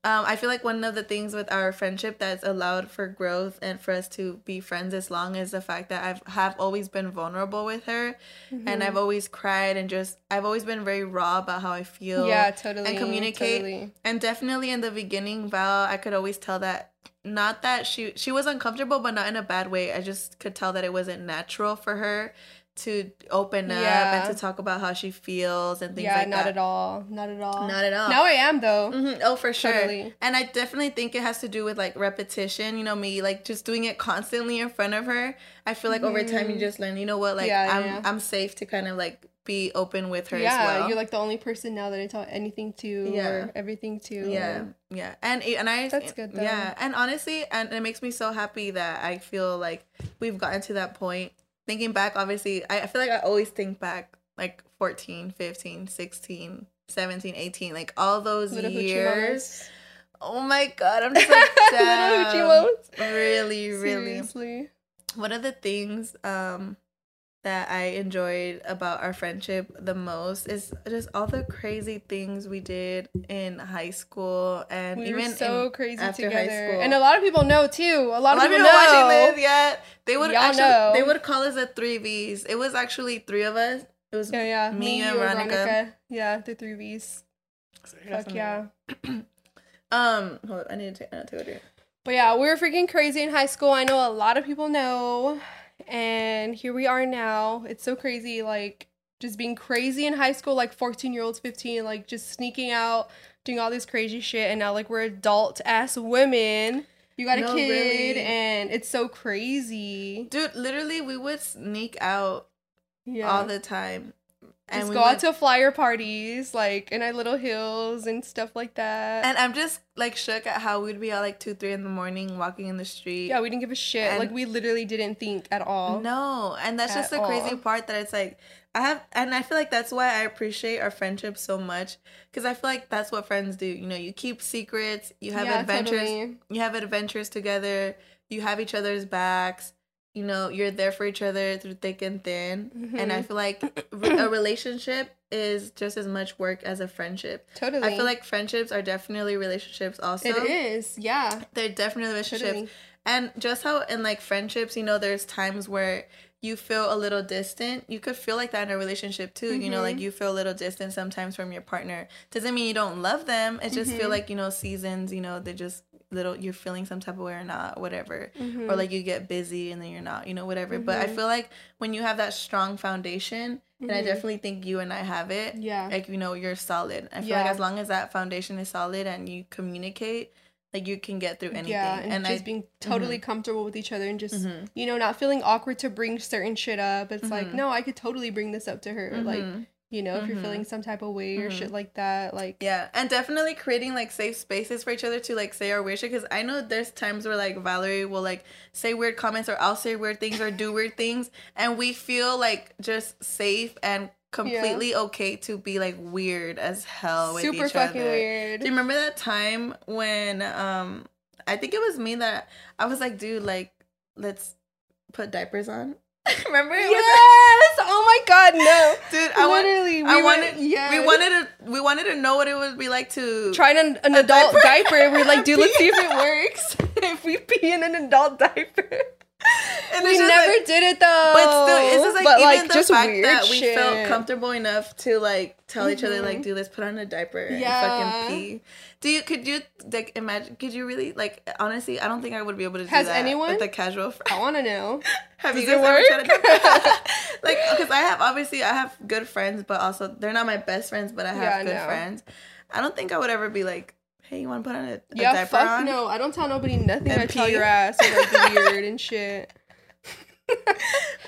um, I feel like one of the things with our friendship that's allowed for growth and for us to be friends as long is the fact that I've have always been vulnerable with her, mm-hmm. and I've always cried and just I've always been very raw about how I feel, yeah, totally, and communicate. Totally. And definitely in the beginning, Val, I could always tell that not that she she was uncomfortable, but not in a bad way. I just could tell that it wasn't natural for her to open up yeah. and to talk about how she feels and things yeah, like not that. Yeah, not at all. Not at all. Not at all. Now I am, though. Mm-hmm. Oh, for sure. Totally. And I definitely think it has to do with, like, repetition. You know, me, like, just doing it constantly in front of her. I feel like mm-hmm. over time you just learn, you know what, like, yeah, I'm yeah. I'm safe to kind of, like, be open with her yeah, as well. Yeah, you're, like, the only person now that I tell anything to yeah. or everything to. Yeah, or... yeah. And, and I... That's good, though. Yeah, and honestly, and it makes me so happy that I feel like we've gotten to that point. Thinking back, obviously, I feel like I always think back, like, fourteen, fifteen, sixteen, seventeen, eighteen, like, all those little years. Oh, my God. I'm just like, damn. Really, really. Seriously. One of the things um, that I enjoyed about our friendship the most is just all the crazy things we did in high school. And we even were so in, crazy after together. High school. And a lot of people know, too. A lot, a lot of people, people know. Watching this, yeah. They would Y'all actually know. They would call us the three V's. It was actually three of us. It was yeah, yeah. me, me and Veronica. Veronica. Yeah, the three V's. So Fuck yeah. um, hold up, I need to take another order. But yeah, we were freaking crazy in high school. I know a lot of people know, and here we are now. It's so crazy, like just being crazy in high school, like fourteen-year-olds, fifteen, like just sneaking out, doing all this crazy shit, and now like we're adult-ass women. You got no, a kid, really. And it's so crazy. Dude, literally, we would sneak out yeah. all the time. And just we go would... out to flyer parties, like, in our little hills and stuff like that. And I'm just, like, shook at how we'd be out, like, two, three in the morning walking in the street. Yeah, we didn't give a shit. And like, we literally didn't think at all. No, and that's just the all. crazy part that it's, like, I have, and I feel like that's why I appreciate our friendship so much, because I feel like that's what friends do. You know, you keep secrets, you have yeah, adventures, totally. you have adventures together, you have each other's backs. You know, you're there for each other through thick and thin. Mm-hmm. And I feel like a relationship is just as much work as a friendship. Totally. I feel like friendships are definitely relationships also. It is, yeah. They're definitely relationships. Totally. And just how in, like, friendships, you know, there's times where you feel a little distant. You could feel like that in a relationship, too. Mm-hmm. You know, like, you feel a little distant sometimes from your partner. Doesn't mean you don't love them. It just mm-hmm. feel like, you know, seasons, you know, they just... little you're feeling some type of way or not, whatever, mm-hmm. or like you get busy and then you're not, you know, whatever, mm-hmm. but I feel like when you have that strong foundation, mm-hmm. and I definitely think you and I have it, yeah, like, you know, you're solid. I feel yeah. like as long as that foundation is solid and you communicate, like, you can get through anything. Yeah, and, and just I, being totally mm-hmm. comfortable with each other and just mm-hmm. you know, not feeling awkward to bring certain shit up. It's mm-hmm. like, no, I could totally bring this up to her, mm-hmm. like, you know, mm-hmm. if you're feeling some type of way or mm-hmm. shit like that, like... Yeah, and definitely creating, like, safe spaces for each other to, like, say our weird shit, because I know there's times where, like, Valerie will, like, say weird comments, or I'll say weird things or do weird things, and we feel, like, just safe and completely yeah. okay to be, like, weird as hell with Super each other. Super fucking weird. Do you remember that time when, um, I think it was me that I was like, dude, like, let's put diapers on? Remember? It yes! Was, oh my God, no, dude! I literally, want, we I wanted, went, yes. we wanted to, we wanted to know what it would be like to try an, an adult diaper. diaper. We're like, dude, let's see if it works. If we pee in an adult diaper, and we never like, did it though. But still, it's just like but even like, the just fact that shit. we felt comfortable enough to like tell mm-hmm. each other, like, dude, let's put on a diaper yeah. and fucking pee. Do you? Could you like imagine? Could you really like? Honestly, I don't think I would be able to do Has that. Has anyone with a casual? Friend. I want to know. Have Does you guys ever tried to do that? Like, because I have obviously I have good friends, but also they're not my best friends. But I have yeah, good no. friends. I don't think I would ever be like, hey, you want to put on a, a yeah, diaper? Fuck on? No, I don't tell nobody nothing. And I tell your ass like the beard and shit.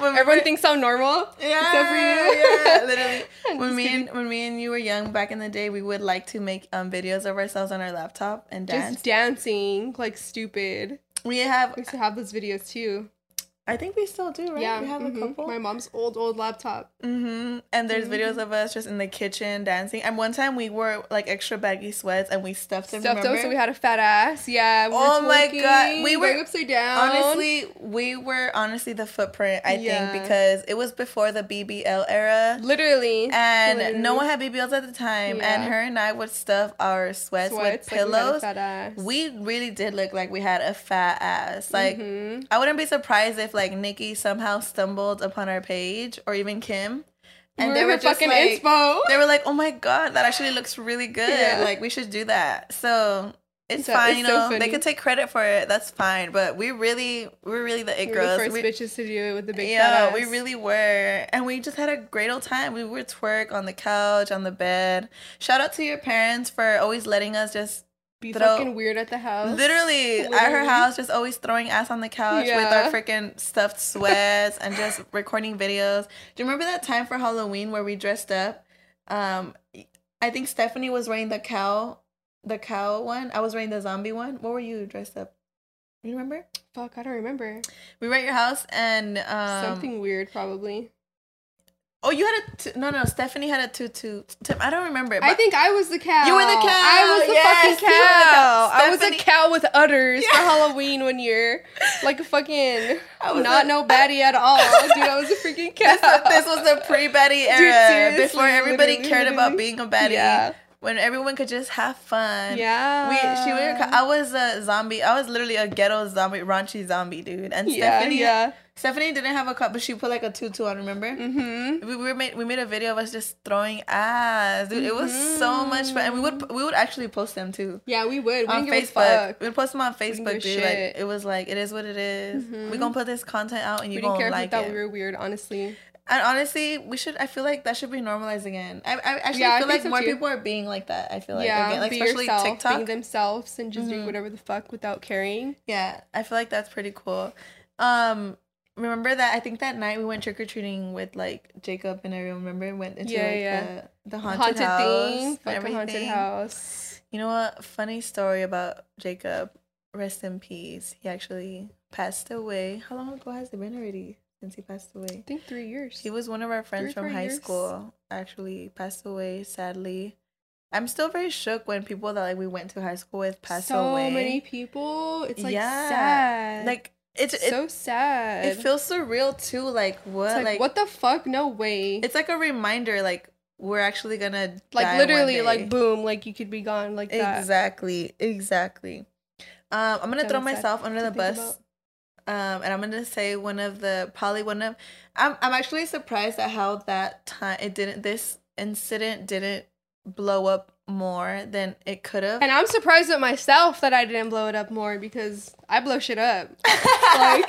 Everyone thinks I'm normal. Yeah, except for you. Yeah, literally. when me kidding. and when me and you were young back in the day, we would like to make um videos of ourselves on our laptop and dance. Just dancing like stupid. We have we used to have those videos too. I think we still do, right? Yeah, we have mm-hmm. a couple. My mom's old, old laptop. Mm-hmm. And there's mm-hmm. videos of us just in the kitchen dancing. And one time we wore like extra baggy sweats and we stuffed them. Stuffed them, so we had a fat ass. Yeah. We oh were my god, we were upside down. Honestly, we were honestly the footprint. I yeah. think because it was before the B B L era. Literally. And Literally. no one had B B Ls at the time. Yeah. And her and I would stuff our sweats, sweats with pillows. Like we, had a fat ass. we really did look like we had a fat ass. Like mm-hmm. I wouldn't be surprised if. Like Nikki somehow stumbled upon our page, or even Kim, and they were just fucking like, inspo. They were like, "Oh my god, that actually looks really good. Yeah. Like we should do that." So it's so, fine, it's you know. So they could take credit for it. That's fine. But we really, we're really the it girls. We were the first we, bitches to do it with the big yeah. We really were, and we just had a great old time. We would twerk on the couch, on the bed. Shout out to your parents for always letting us just. Be Throw, fucking weird at the house. Literally, literally at her house, just always throwing ass on the couch yeah. with our freaking stuffed sweats and just recording videos. Do you remember that time for Halloween where we dressed up? Um, I think Stephanie was wearing the cow, the cow one. I was wearing the zombie one. What were you dressed up? You remember? Fuck, I don't remember. We were at your house and um, something weird probably. Oh, you had a... T- no, no, Stephanie had a tutu. T- I don't remember it. I think I was the cow. You were the cow. I was the yes, fucking cow. The cow. I was a cow with udders yeah. for Halloween one year. Like a fucking... I was not a- no baddie at all. Dude, I was a freaking cow. This, this was the pre-baddie era. Dude, before everybody literally, cared literally. about being a baddie. Yeah. When everyone could just have fun. Yeah. We, she, we were, I was a zombie. I was literally a ghetto zombie, raunchy zombie, dude. And yeah, Stephanie... Yeah. Stephanie didn't have a cup, but she put like a tutu on, remember? Mm-hmm. We, we made we made a video of us just throwing ass. Dude, mm-hmm. it was so much fun. And we would we would actually post them too. Yeah, we would. We on didn't Facebook. Give a fuck. We would post them on Facebook, dude. Like, it was like, it is what it is. Mm-hmm. We're going to put this content out and you don't like it. We didn't care if we thought we were weird, honestly. And honestly, we should. I feel like that should be normalized again. I, I actually yeah, feel I like so more too. people are being like that. I feel like yeah, again, like be especially yourself, TikTok, being themselves and just mm-hmm. doing whatever the fuck without caring. Yeah, I feel like that's pretty cool. Um, remember that? I think that night we went trick or treating with like Jacob and I. Remember went into yeah, like yeah. the the haunted, haunted house, thing, fucking everything. haunted house. You know what? Funny story about Jacob. Rest in peace. He actually passed away. How long ago has it been already? Since he passed away. I think three years. He was one of our friends three, from high years. school. Actually passed away, sadly. I'm still very shook when people that like we went to high school with passed so away. So many people. It's like yeah. sad. Like it's it, so sad. It feels surreal too. Like what? Like, like what the fuck? No way. It's like a reminder, like we're actually gonna like die literally one day. Like boom, like you could be gone like that. Exactly. Exactly. Um I'm gonna that throw myself under the bus. About. Um, and I'm gonna say one of the probably one of I'm I'm actually surprised at how that time it didn't this incident didn't blow up more than it could have. And I'm surprised at myself that I didn't blow it up more because I blow shit up. Like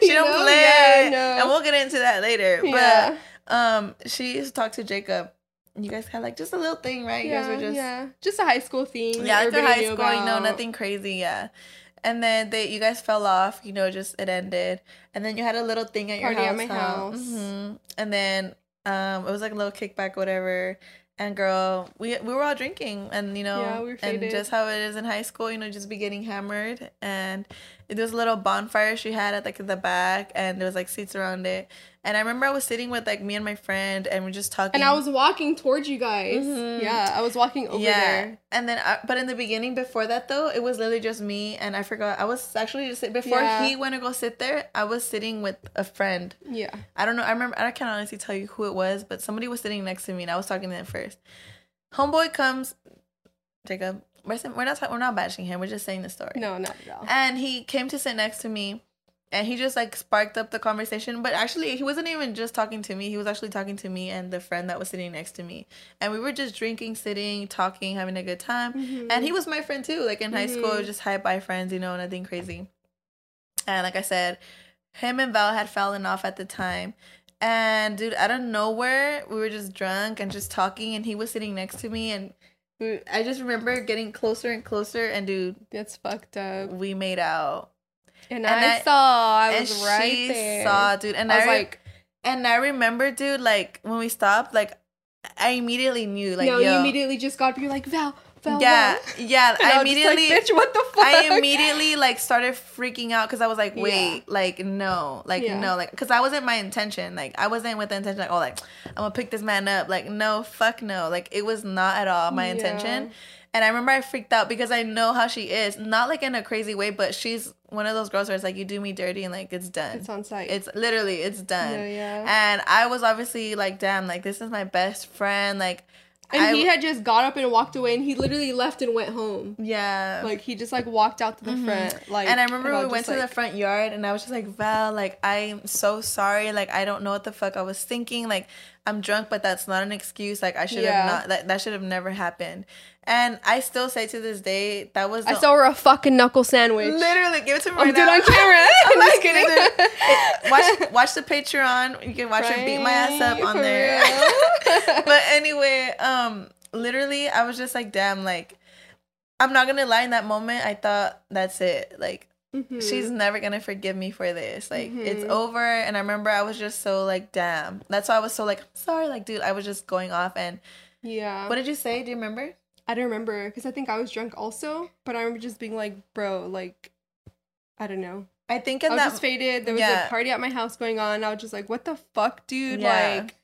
she don't know? play, yeah, no. and we'll get into that later. Yeah. But um, she used to talk to Jacob. You guys had like just a little thing, right? Yeah, you guys were just yeah, just a high school thing. Yeah, after high school, about. you know, nothing crazy. Yeah. And then they, you guys fell off, you know, just it ended. And then you had a little thing at your Party house. Party at my house. Mm-hmm. And then um, it was like a little kickback, whatever. And girl, we we were all drinking, and you know, yeah, we were faded. And just how it is in high school, you know, just be getting hammered. And there was a little bonfire she had at like the back, and there was like seats around it. And I remember I was sitting with like me and my friend, and we're just talking. And I was walking towards you guys. Mm-hmm. Yeah, I was walking over yeah. there. And then, I, but in the beginning, before that though, it was literally just me, and I forgot. I was actually just before yeah. he went to go sit there. I was sitting with a friend. Yeah. I don't know. I remember. I can't honestly tell you who it was, but somebody was sitting next to me, and I was talking to them first. Homeboy comes, Jacob. We're not. We're not bashing him. We're just saying the story. No, not at all. And he came to sit next to me. And he just, like, sparked up the conversation. But actually, he wasn't even just talking to me. He was actually talking to me and the friend that was sitting next to me. And we were just drinking, sitting, talking, having a good time. Mm-hmm. And he was my friend, too. Like, in mm-hmm. high school, just hi-bye friends, you know, nothing crazy. And like I said, him and Val had fallen off at the time. And, dude, out of nowhere, we were just drunk and just talking. And he was sitting next to me. And we, I just remember getting closer and closer. And, dude. That's fucked up. We made out. And, and I, I saw, I was and right she there. Saw, dude, and I, I was re- like, and I remember, dude, like when we stopped, like I immediately knew, like, no, yo. You immediately just got, you're like, Val, Val, yeah, Val. Yeah. I, I immediately, like, bitch, what the fuck? I immediately, like, started freaking out because I was like, wait, yeah. like, no, like, yeah. no, like, because I wasn't my intention. Like, I wasn't with the intention, like, oh, like, I'm gonna pick this man up. Like, no, fuck no. Like, it was not at all my yeah. intention. And I remember I freaked out because I know how she is. Not, like, in a crazy way, but she's one of those girls where it's like, you do me dirty and, like, it's done. It's on site. It's literally, it's done. Yeah, yeah. And I was obviously like, damn, like, this is my best friend. Like, And I, he had just got up and walked away, and he literally left and went home. Yeah. Like, he just, like, walked out to the mm-hmm. front. Like, and I remember we went to, like, the front yard, and I was just like, Val, like, I'm so sorry. Like, I don't know what the fuck I was thinking. Like, I'm drunk, but that's not an excuse. Like, I should yeah. have not, that, that should have never happened. And I still say to this day, that was... I saw her a fucking knuckle sandwich. Literally, give it to me right I'm now. I'm good on camera. I'm just kidding. It, watch, watch the Patreon. You can watch right. her beat my ass up on For there. But anyway, um, literally, I was just like, damn, like, I'm not going to lie. In that moment, I thought, that's it. Like, mm-hmm. she's never going to forgive me for this. Like, mm-hmm. it's over. And I remember I was just so, like, damn. That's why I was so, like, I'm sorry. Like, dude, I was just going off. And yeah. What did you say? Do you remember? I don't remember, because I think I was drunk also, but I remember just being like, bro, like, I don't know. I think in I was that, just faded. There was yeah. a party at my house going on. I was just like, what the fuck, dude? Yeah. Like,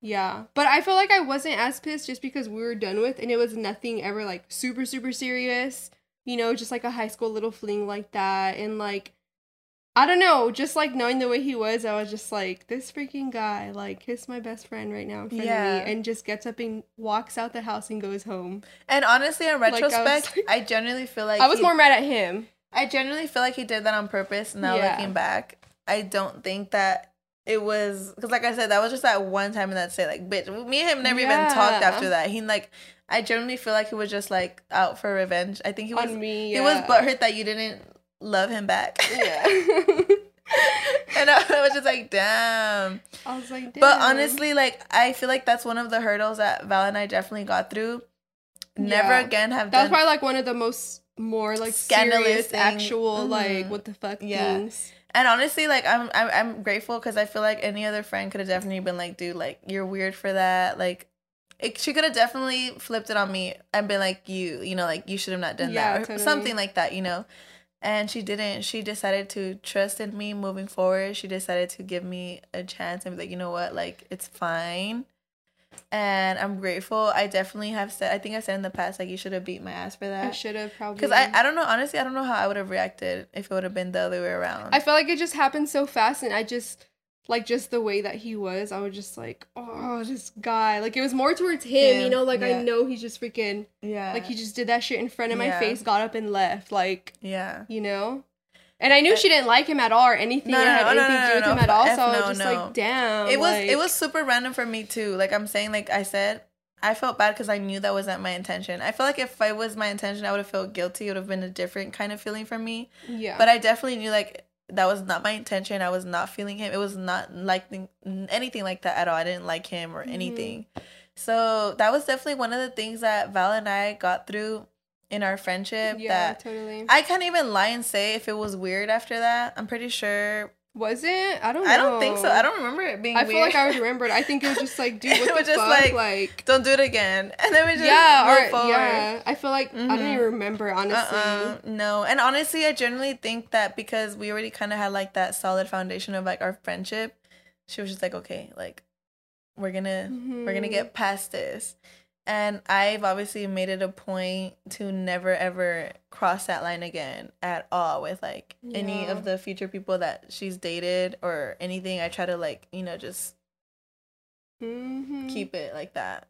yeah. But I felt like I wasn't as pissed just because we were done with, and it was nothing ever, like, super, super serious. You know, just like a high school little fling like that. And, like, I don't know, just, like, knowing the way he was, I was just like, this freaking guy, like, kiss my best friend right now in front yeah. of me, and just gets up and walks out the house and goes home. And honestly, in retrospect, like, I, was, I generally feel like... I was he, more mad at him. I generally feel like he did that on purpose. Now yeah. looking back, I don't think that it was... Because, like I said, that was just that one time, and that's it. Like, bitch, me and him never yeah. even talked after that. He, like... I generally feel like he was just, like, out for revenge. I think he was... On me, yeah. He was butthurt that you didn't... love him back. Yeah. And I, I was just like, damn. I was like, damn. But honestly, like, I feel like that's one of the hurdles that Val and I definitely got through. Never yeah. again have that's done... That's probably, like, one of the most more, like, scandalous, serious, actual, mm-hmm. like, what the fuck yeah. things. And honestly, like, I'm I'm, I'm grateful, because I feel like any other friend could have definitely been like, dude, like, you're weird for that. Like, it, she could have definitely flipped it on me and been like, you, you know, like, you should have not done yeah, that. Or totally. Something like that, you know? And she didn't. She decided to trust in me moving forward. She decided to give me a chance and be like, you know what? Like, it's fine. And I'm grateful. I definitely have said, I think I said in the past, like, you should have beat my ass for that. I should have probably. Because I, I don't know. Honestly, I don't know how I would have reacted if it would have been the other way around. I felt like it just happened so fast. And I just, like, just the way that he was, I was just like, oh, this guy. Like, it was more towards him, him. You know? Like, yeah. I know he's just freaking... Yeah. Like, he just did that shit in front of my yeah. face, got up and left. Like, yeah. You know? And I knew she didn't like him at all or anything. No, no, had no, anything no, no, to do with no, him at all. F, so I was no, just no. like, damn. It was, like, it was super random for me, too. Like, I'm saying, like I said, I felt bad because I knew that wasn't my intention. I feel like if it was my intention, I would have felt guilty. It would have been a different kind of feeling for me. Yeah. But I definitely knew, like... That was not my intention. I was not feeling him. It was not like anything like that at all. I didn't like him or anything. Mm-hmm. So that was definitely one of the things that Val and I got through in our friendship. Yeah, that totally. I can't even lie and say if it was weird after that. I'm pretty sure. Was it? I don't know. I don't think so. I don't remember it being I weird. I feel like I was remembered. I think it was just like, dude, what it was the just fuck? Like, like, don't do it again. And then we just yeah, move forward. Yeah. I feel like, mm-hmm. I don't even remember, honestly. Uh-uh. No. And honestly, I generally think that because we already kind of had, like, that solid foundation of, like, our friendship, she was just like, okay, like, we're gonna, mm-hmm. we're gonna get past this. And I've obviously made it a point to never, ever cross that line again at all with, like, yeah. any of the future people that she's dated or anything. I try to, like, you know, just mm-hmm. keep it like that.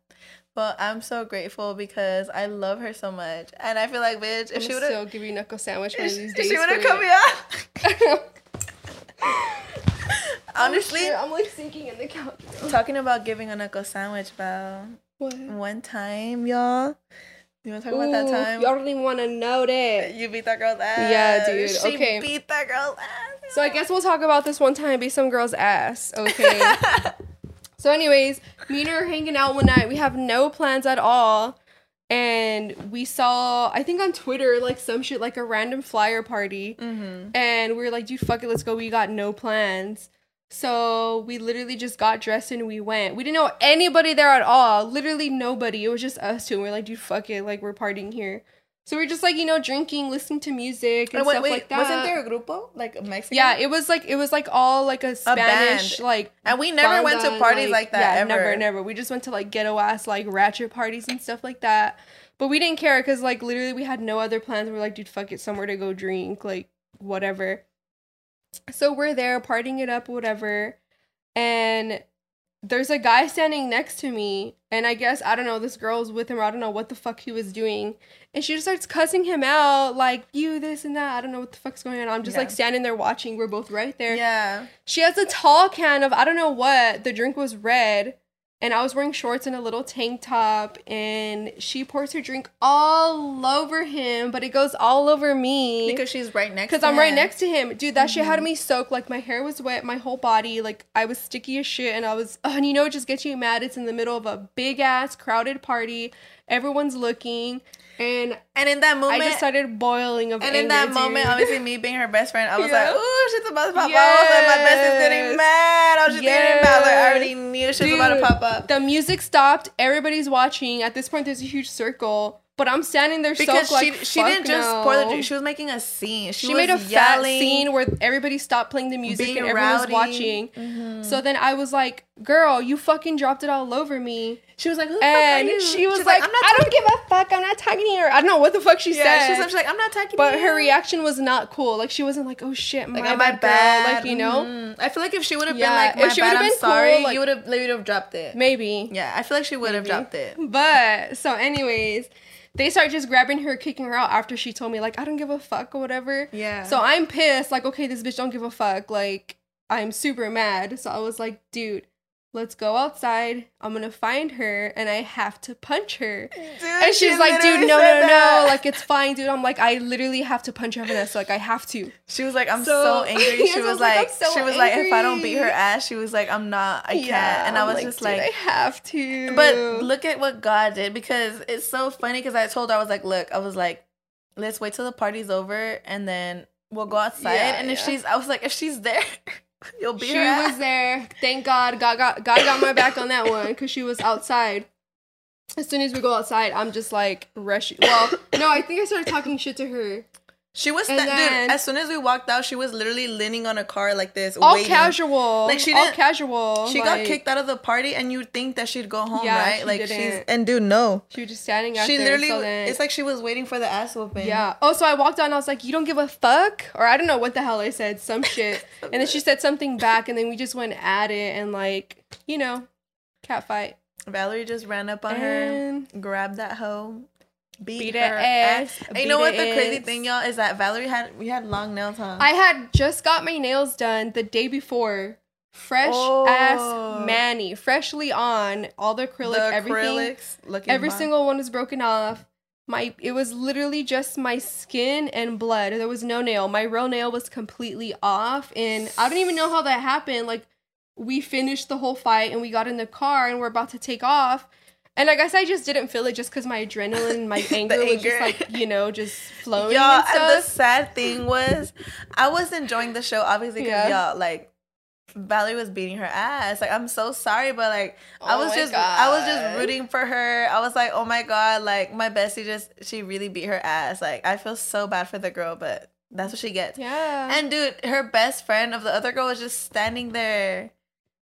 But I'm so grateful because I love her so much. And I feel like, bitch, if I'm she would have... still give you knuckle sandwich one of these days. She would have cut me out. Honestly. Oh, shit. I'm, like, sinking in the couch. Talking about giving a knuckle sandwich, Val. What? One time, y'all. You want to talk Ooh, about that time? Y'all don't even want to know that. You beat that girl's ass. Yeah, dude. She okay. beat that girl's ass. So I guess we'll talk about this one time. Beat some girl's ass. Okay. So anyways, me and her are hanging out one night. We have no plans at all. And we saw, I think on Twitter, like, some shit, like a random flyer party. Mm-hmm. And we were like, dude, fuck it. Let's go. We got no plans. So we literally just got dressed and we went. We didn't know anybody there at all. Literally nobody. It was just us two. And we're like, dude, fuck it. Like, we're partying here. So we're just like, you know, drinking, listening to music and wait, stuff wait, like that. Wasn't there a grupo? Like a Mexican? Yeah, it was like it was like all like a Spanish a like and we never banda, went to parties like, like that yeah, ever. Never, never. We just went to like ghetto ass like ratchet parties and stuff like that. But we didn't care because like literally we had no other plans. We were like, dude, fuck it, somewhere to go drink, like whatever. So we're there partying it up, whatever. And there's a guy standing next to me, and I guess, I don't know, this girl's with him, or I don't know what the fuck he was doing. And she just starts cussing him out, like, you, this, and that. I don't know what the fuck's going on. I'm just, yeah. like, standing there watching. We're both right there. Yeah. She has a tall can of, I don't know what, the drink was red, and I was wearing shorts and a little tank top, and she pours her drink all over him, but it goes all over me. Because she's right next to him. Because I'm right next to him. Dude, that mm-hmm. shit had me soaked. Like, my hair was wet, my whole body. Like, I was sticky as shit, and I was, oh, and you know, it just gets you mad. It's in the middle of a big-ass crowded party. Everyone's looking. And and in that moment, I just started boiling of and anger. And in that dude. moment, obviously, me being her best friend, I was yeah. like, ooh, shit's about to pop yes. off. Like, my best is getting mad. I was just yes. getting mad. Like, I already knew shit's about to pop up. The music stopped. Everybody's watching. At this point, there's a huge circle. But I'm standing there because so like, she, she didn't just no. pour the drink. She was making a scene. She, she was made a yelling, fat scene where everybody stopped playing the music and everyone rowdy. was watching. Mm-hmm. So then I was like, girl, you fucking dropped it all over me. She was like, who the fuck are you? She was She's like, like I don't give a fuck. I'm not talking to you. I don't know what the fuck she yeah, said. She's like, like, I'm not talking to you. But her reaction was not cool. Like, she wasn't like, oh shit, my, like, am bad, I bad girl. Like, you know? Mm-hmm. I feel like if she would have yeah. been like, my if she bad, I'm been sorry, cool, like, you would have like, have dropped it. Maybe. Yeah, I feel like she would have dropped it. But, so anyways... They start just grabbing her, kicking her out after she told me, like, I don't give a fuck or whatever. Yeah. So I'm pissed. Like, okay, this bitch don't give a fuck. Like, I'm super mad. So I was like, dude, let's go outside. I'm going to find her, and I have to punch her. Dude, and she's she like, dude, no, no, that. no. Like, it's fine, dude. I'm like, I literally have to punch her, Vanessa. Like, I have to. She was like, I'm so, so angry. She was like, like so she was angry. like, if I don't beat her ass, she was like, I'm not, I yeah, can't. And I was like, just dude, like, I have to. But look at what God did, because it's so funny, because I told her, I was like, look, I was like, let's wait till the party's over, and then we'll go outside. Yeah, and if yeah. she's, I was like, if she's there... You'll be she her was there. Thank God. God got, God got my back on that one, because she was outside. As soon as we go outside, I'm just like rushing. Well, no, I think I started talking shit to her. She was, th- then, dude, as soon as we walked out, she was literally leaning on a car like this. All waiting. casual. Like, she didn't, all casual. She like, got kicked out of the party, and you'd think that she'd go home, yeah, right? She like, didn't. she's, and dude, no. She was just standing out she there. She literally, so then, it's like she was waiting for the ass whooping. Yeah. Oh, so I walked out, and I was like, you don't give a fuck? Or I don't know what the hell I said, some shit. And then she said something back, and then we just went at it, and like, you know, cat fight. Valerie just ran up on and her, grabbed that hoe. Beat, beat her ass. ass. Beat you know what the crazy ass. thing, y'all, is that Valerie had, we had long nails, huh? I had just got my nails done the day before. Fresh oh. ass Manny. Freshly on. All the acrylic, the everything. Looking every fine. single one was broken off. My It was literally just my skin and blood. There was no nail. My real nail was completely off. And I don't even know how that happened. Like, we finished the whole fight, and we got in the car, and we're about to take off. And I guess I just didn't feel it just because my adrenaline, my anger, anger was just like, you know, just flowing y'all, and stuff. And the sad thing was, I was enjoying the show, obviously, because yeah. y'all, like, Valerie was beating her ass. Like, I'm so sorry, but, like, oh I was just, God. I was just rooting for her. I was like, oh, my God, like, my bestie just, she really beat her ass. Like, I feel so bad for the girl, but that's what she gets. Yeah. And, dude, her best friend of the other girl was just standing there.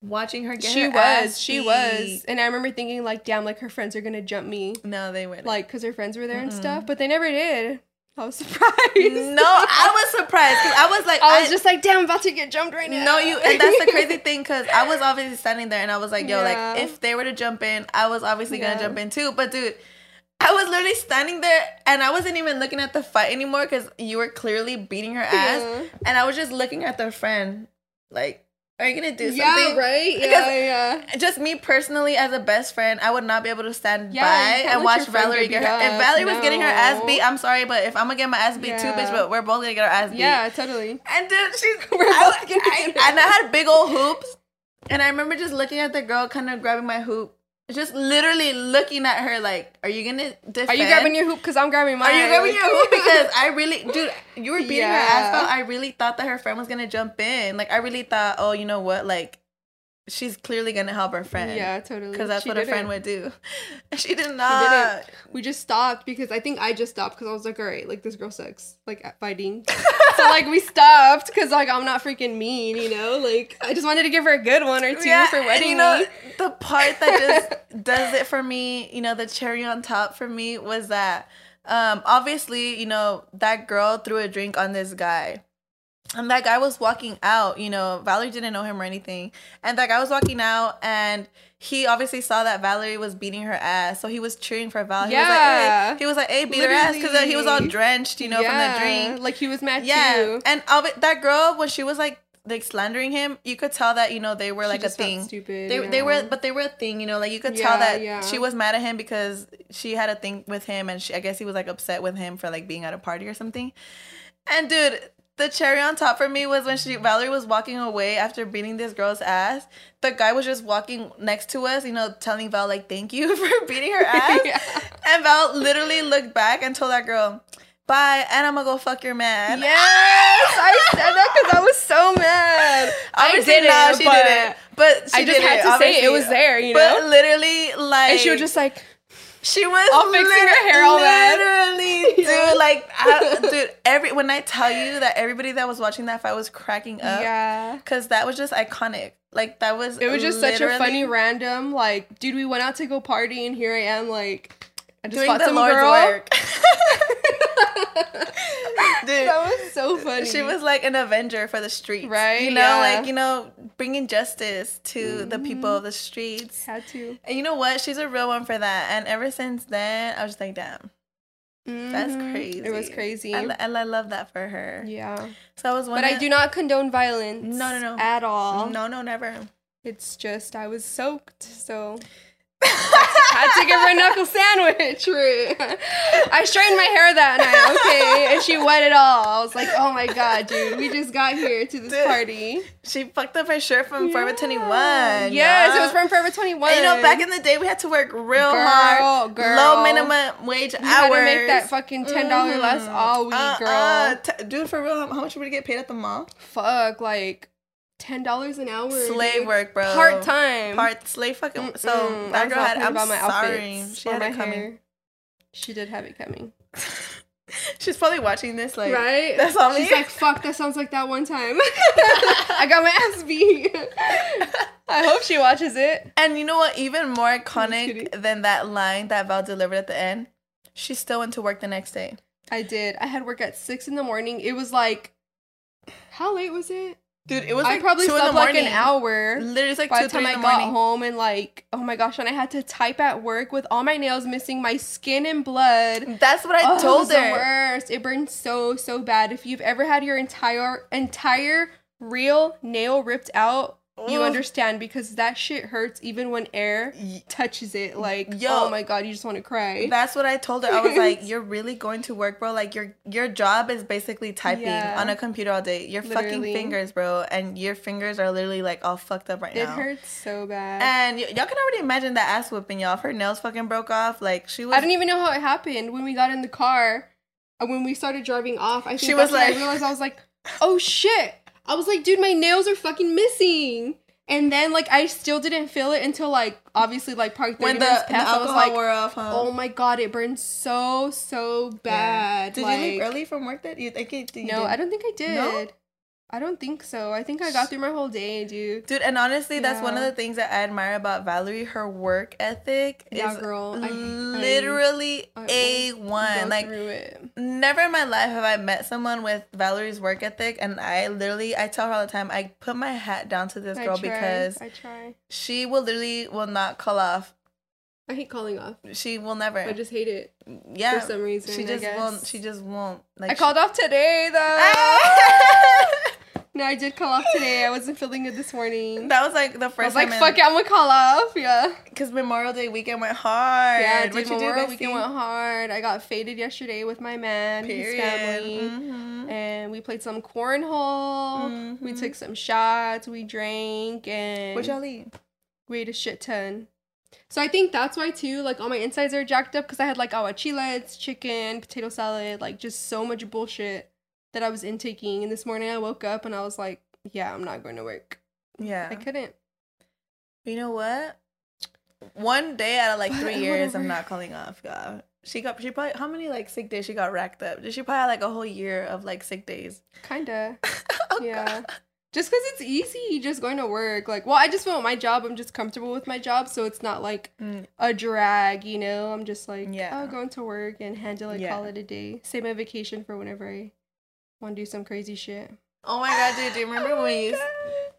Watching her get she her was ass she beat. was and I remember thinking, like, damn, like, her friends are gonna jump me. No, they wouldn't, like, because her friends were there mm-hmm. and stuff, but they never did. I was surprised. No, I was surprised, because I was like, I was I, just like, damn, I'm about to get jumped right now. No, you, and that's the crazy thing, because I was obviously standing there, and I was like, yo, yeah. like, if they were to jump in, I was obviously yeah. gonna jump in too. But dude, I was literally standing there, and I wasn't even looking at the fight anymore, because you were clearly beating her ass yeah. and I was just looking at their friend like, are you gonna do something? Yeah, right? Yeah, because yeah. just me personally, as a best friend, I would not be able to stand yeah, by and watch Valerie get her. Up. If Valerie no. was getting her ass beat, I'm sorry, but if I'm gonna get my ass beat yeah. too, bitch, but we're both gonna get our ass beat. Yeah, totally. And dude, she's. We're I, both I, I, and I had big old hoops, and I remember just looking at the girl, kind of grabbing my hoop. just literally looking at her like, are you gonna defend? Are you grabbing your hoop? Because I'm grabbing mine. Are you grabbing your hoop? Because I really, dude, you were beating yeah. her ass out. I really thought that her friend was gonna jump in. Like, I really thought, oh, you know what? Like, she's clearly gonna help her friend. Yeah, totally. Because that's she what didn't. a friend would do. She did not. She didn't. We just stopped because I think I just stopped because I was like, all right, like this girl sucks, like at fighting. So like we stopped because like I'm not freaking mean, you know. Like I just wanted to give her a good one or two yeah, for wedding. You know, me. The part that just does it for me, you know, the cherry on top for me was that um obviously, you know, that girl threw a drink on this guy. And that guy was walking out, you know, Valerie didn't know him or anything. And that guy was walking out and he obviously saw that Valerie was beating her ass. So he was cheering for Valerie. Yeah. He was like, hey, he was like, hey beat Literally. her ass. Because he was all drenched, you know, yeah. from the drink. Like he was mad yeah. too. And that girl, when she was like, like slandering him, you could tell that, you know, they were she like a thing. Stupid, they yeah. they were, but they were a thing, you know, like you could yeah, tell that yeah. she was mad at him because she had a thing with him. And she, I guess he was like upset with him for like being at a party or something. And dude... The cherry on top for me was when she Valerie was walking away after beating this girl's ass. The guy was just walking next to us, you know, telling Val, like, thank you for beating her ass. yeah. And Val literally looked back and told that girl, bye, and I'm going to go fuck your man. Yes! I said that because I was so mad. Obviously, I didn't, no, she but didn't. But she I just did had it, to obviously. say it. It was there, you know? But literally, like... And she was just like... She was all fixing her hair all bad. Literally, dude, like, I, dude, every when I tell you that everybody that was watching that fight was cracking up, yeah, because that was just iconic. Like that was. It was just such a funny random. Like, dude, we went out to go party, and here I am, like, I just fought some Lord's girl. Work. Dude, that was so funny. She was like an Avenger for the streets, right? You know, yeah. like you know, bringing justice to mm-hmm. the people of the streets. Had to. And you know what? She's a real one for that. And ever since then, I was just like, damn, mm-hmm. that's crazy. It was crazy. I, I, I love that for her. Yeah. So I was wondering. But I do not condone violence. No, no, no, at all. No, no, never. It's just I was soaked, so. Had to give her a knuckle sandwich. I straightened my hair that night, okay, and she wet it all. I was like, oh my god, dude, we just got here to this dude, party. She fucked up her shirt from yeah. Forever twenty-one. Yes, yeah. It was from Forever twenty-one. And, you know, back in the day, we had to work real girl, hard, girl. low minimum wage hours. You had to make that fucking ten dollars mm. less all week, uh, girl. Uh, t- dude, for real, how much would you get paid at the mall? Fuck, like... Ten dollars an hour. Slave work, bro. Part time. Part slave fucking. Mm-mm. So that girl had. I'm sorry. She had it coming. She did have it coming. She's probably watching this. Like, right? That's all. She's me. like, fuck. That sounds like that one time. I got my ass beat. I hope she watches it. And you know what? Even more iconic than that line that Val delivered at the end. She still went to work the next day. I did. I had work at six in the morning. It was like, how late was it? Dude, it was like I probably two slept like an hour. Literally, like by two, the time I got morning. home and like, oh my gosh, and I had to type at work with all my nails missing, my skin and blood. That's what I oh, told it was her. The worst. It burned so so bad. If you've ever had your entire entire real nail ripped out, Ooh. you understand because that shit hurts even when air touches it. Like, Yo, oh my god, you just want to cry. That's what I told her. I was like, "You're really going to work, bro? Like, your your job is basically typing yeah. on a computer all day. Your literally. fucking fingers, bro, and your fingers are literally like all fucked up right it now. It hurts so bad. And y- y'all can already imagine that ass whooping, y'all. If her nails fucking broke off, like she was. I didn't even know how it happened when we got in the car, and when we started driving off, I think she was like, I realized I was like, oh shit. I was like, dude, my nails are fucking missing. And then, like, I still didn't feel it until, like, obviously, like, probably thirty when the, minutes passed. The I was like, wore off, huh? oh, my God, it burned so, so bad. Yeah. Did like, you leave early from work that you think you, you No, did? I don't think I did. No? I don't think so. I think I got through my whole day, dude. Dude, and honestly, yeah. that's one of the things that I admire about Valerie. Her work ethic yeah, is girl, I, literally I, I A one. Like, never in my life have I met someone with Valerie's work ethic. And I literally, I tell her all the time, I put my hat down to this girl I try, because I try. she will literally will not call off. I hate calling off. She will never. I just hate it. Yeah. For some reason, She just won't. She just won't. Like, I she, called off today, though. No, I did call off today. I wasn't feeling good this morning. That was like the first time. I was time like, fuck it, I'm gonna call off. Yeah. Because Memorial Day weekend went hard. Yeah, dude, Memorial weekend went hard. I got faded yesterday with my man, Period. his family. Mm-hmm. And we played some cornhole. Mm-hmm. We took some shots. We drank. And. What'd y'all eat? We ate a shit ton. So I think that's why too, like all my insides are jacked up, because I had like aguachiles, chicken, potato salad, like just so much bullshit that I was intaking. And this morning I woke up and I was like, yeah, I'm not going to work. Yeah. I couldn't. You know what? One day out of like but three years, I'm not calling off. God. She got, she probably, how many like sick days she got racked up? Did she probably have like a whole year of like sick days? Kinda. Oh, yeah. God. Just because it's easy, just going to work. Like, well, I just want my job. I'm just comfortable with my job. So it's not like mm. a drag, you know? I'm just like, yeah. oh, going to work and handle it, yeah. call it a day. Save my vacation for whenever I want to do some crazy shit. Oh my God, dude. Do you remember oh when you,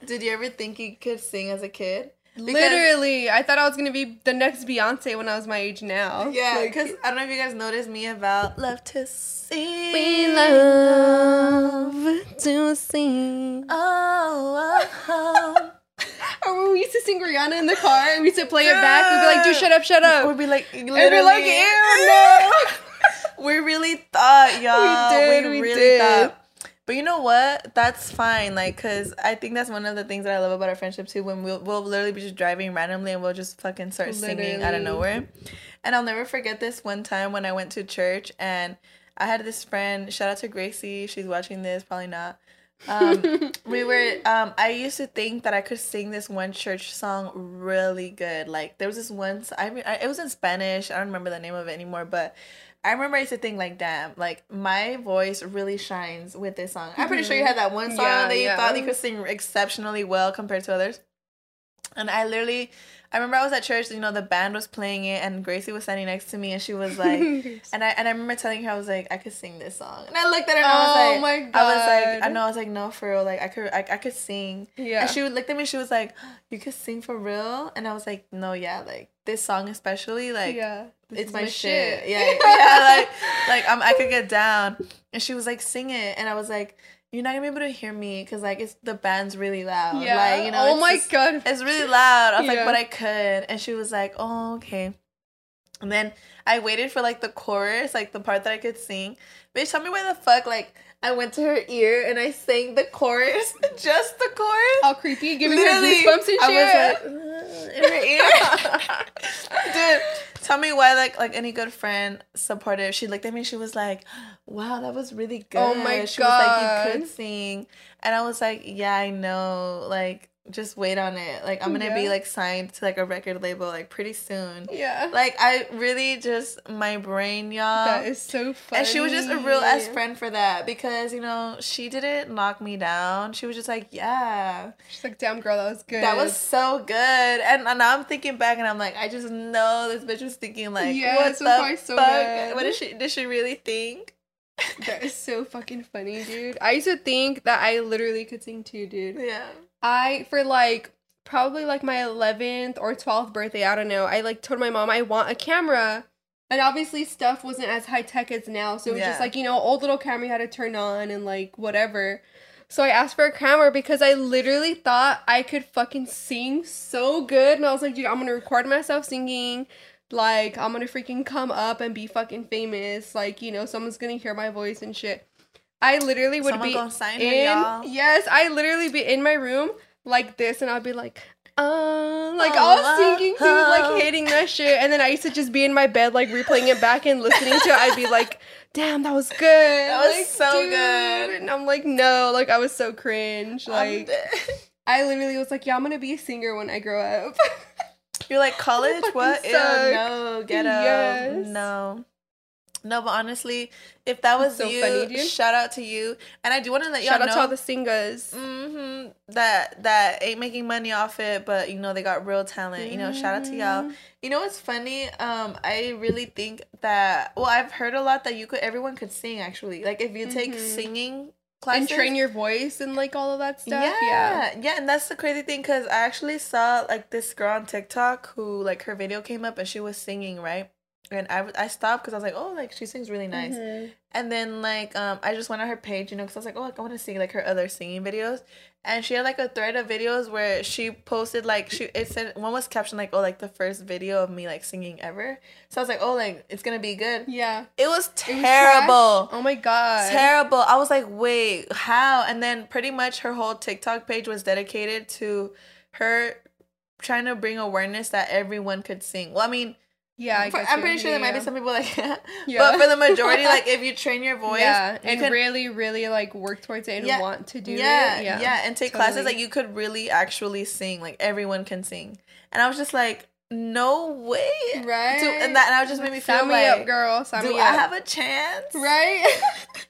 did you ever think you could sing as a kid? Because literally, I thought I was going to be the next Beyonce when I was my age now. Yeah, because like, I don't know if you guys noticed me about love to sing. We love to sing. Oh, oh, oh. Or when we used to sing Rihanna in the car and we used to play it back, we'd be like, dude, shut up, shut up. We'd be like, literally. And we'd be like, ew, no. We really thought, y'all. We did, we, we really did. thought. But you know what? That's fine, like, because I think that's one of the things that I love about our friendship, too, when we'll, we'll literally be just driving randomly and we'll just fucking start literally. singing out of nowhere. And I'll never forget this one time when I went to church and I had this friend, shout out to Gracie, she's watching this, probably not. Um, we were, um, I used to think that I could sing this one church song really good. Like, there was this one, I, I it was in Spanish, I don't remember the name of it anymore, but I remember I used to think, like, damn, like, my voice really shines with this song. I'm pretty sure you had that one song yeah, that you yeah. thought you could sing exceptionally well compared to others. And I literally, I remember I was at church, you know, the band was playing it, and Gracie was standing next to me, and she was like, and I and I remember telling her, I was like, I could sing this song. And I looked at her, and I was like, oh my God. I was like, I know, I was like, no, for real, like, I could, I, I could sing. Yeah. And she looked at me, she was like, you could sing for real? And I was like, no, yeah, like, this song especially, like, yeah. it's my, my shit. shit. Yeah, yeah, like, like I'm, I could get down. And she was like, sing it. And I was like, you're not going to be able to hear me because, like, it's the band's really loud. Yeah. Like, you know, oh, my just, God. It's really loud. I was yeah. like, but I could. And she was like, oh, okay. And then I waited for, like, the chorus, like, the part that I could sing. Bitch, tell me why the fuck, like, I went to her ear and I sang the chorus. Just the chorus. All creepy. Giving Literally, her goosebumps and shit. I was like, in her ear. Dude, tell me why, like, like any good friend supportive. She looked at me and she was like, wow, that was really good. Oh, my she God. She was like, you could sing. And I was like, yeah, I know. Like, just wait on it. Like, I'm going to yeah. be, like, signed to, like, a record label, like, pretty soon. Yeah. Like, I really just, my brain, y'all. That is so funny. And she was just a real ass friend for that because, you know, she didn't knock me down. She was just like, yeah. She's like, damn, girl, that was good. That was so good. And, and now I'm thinking back and I'm like, I just know this bitch was thinking, like, yeah, what the fuck? So what did she, did she really think? That is so fucking funny, dude. I used to think that I literally could sing too, dude. Yeah. I, for, like, probably, like, my eleventh or twelfth birthday, I don't know, I, like, told my mom I want a camera. And obviously stuff wasn't as high-tech as now, so it was yeah. just, like, you know, old little camera you had to turn on and, like, whatever. So I asked for a camera because I literally thought I could fucking sing so good. And I was like, dude, I'm gonna record myself singing. Like, I'm gonna freaking come up and be fucking famous. Like, you know, someone's gonna hear my voice and shit. I literally would Someone be gonna sign in. Her, y'all. Yes, I literally be in my room like this, and I'll be like, oh, like oh, all singing, oh, things, oh. like hating that shit. And then I used to just be in my bed, like replaying it back and listening to it. I'd be like, damn, that was good. That was like, so dude. good. And I'm like, no, like I was so cringe. Like, I literally was like, yeah, I'm gonna be a singer when I grow up. You're like college? What? Ew, no, get up. Yes. No. No, but honestly, if that was so you, funny, shout out to you. And I do want to let y'all know. Shout out to all the singers. Mm-hmm, that, that ain't making money off it, but, you know, they got real talent. Mm. You know, shout out to y'all. You know what's funny? Um, I really think that, well, I've heard a lot that you could, everyone could sing, actually. Like, if you take mm-hmm. singing classes. And train your voice and, like, all of that stuff. Yeah. Yeah, yeah and that's the crazy thing, because I actually saw, like, this girl on TikTok who, like, her video came up and she was singing, right? And I, I stopped because I was like, oh, like, she sings really nice. Mm-hmm. And then, like, um, I just went on her page, you know, because I was like, oh, like, I want to see, like, her other singing videos. And she had, like, a thread of videos where she posted, like, she it said, one was captioned, like, oh, like, the first video of me, like, singing ever. So I was like, oh, like, it's going to be good. Yeah. It was terrible. It was oh, my God. Terrible. I was like, wait, how? And then pretty much her whole TikTok page was dedicated to her trying to bring awareness that everyone could sing. Well, I mean, yeah, I for, guess I'm pretty sure yeah. there might be some people like yeah. yeah. But for the majority, like if you train your voice yeah. you and could, really, really like work towards it and yeah. want to do yeah. it. Yeah, yeah, and take totally. classes, like you could really actually sing. Like everyone can sing. And I was just like, no way, right? So, and that and I was just made me feel Sign like, me up, girl. Sign do me I up. have a chance, right?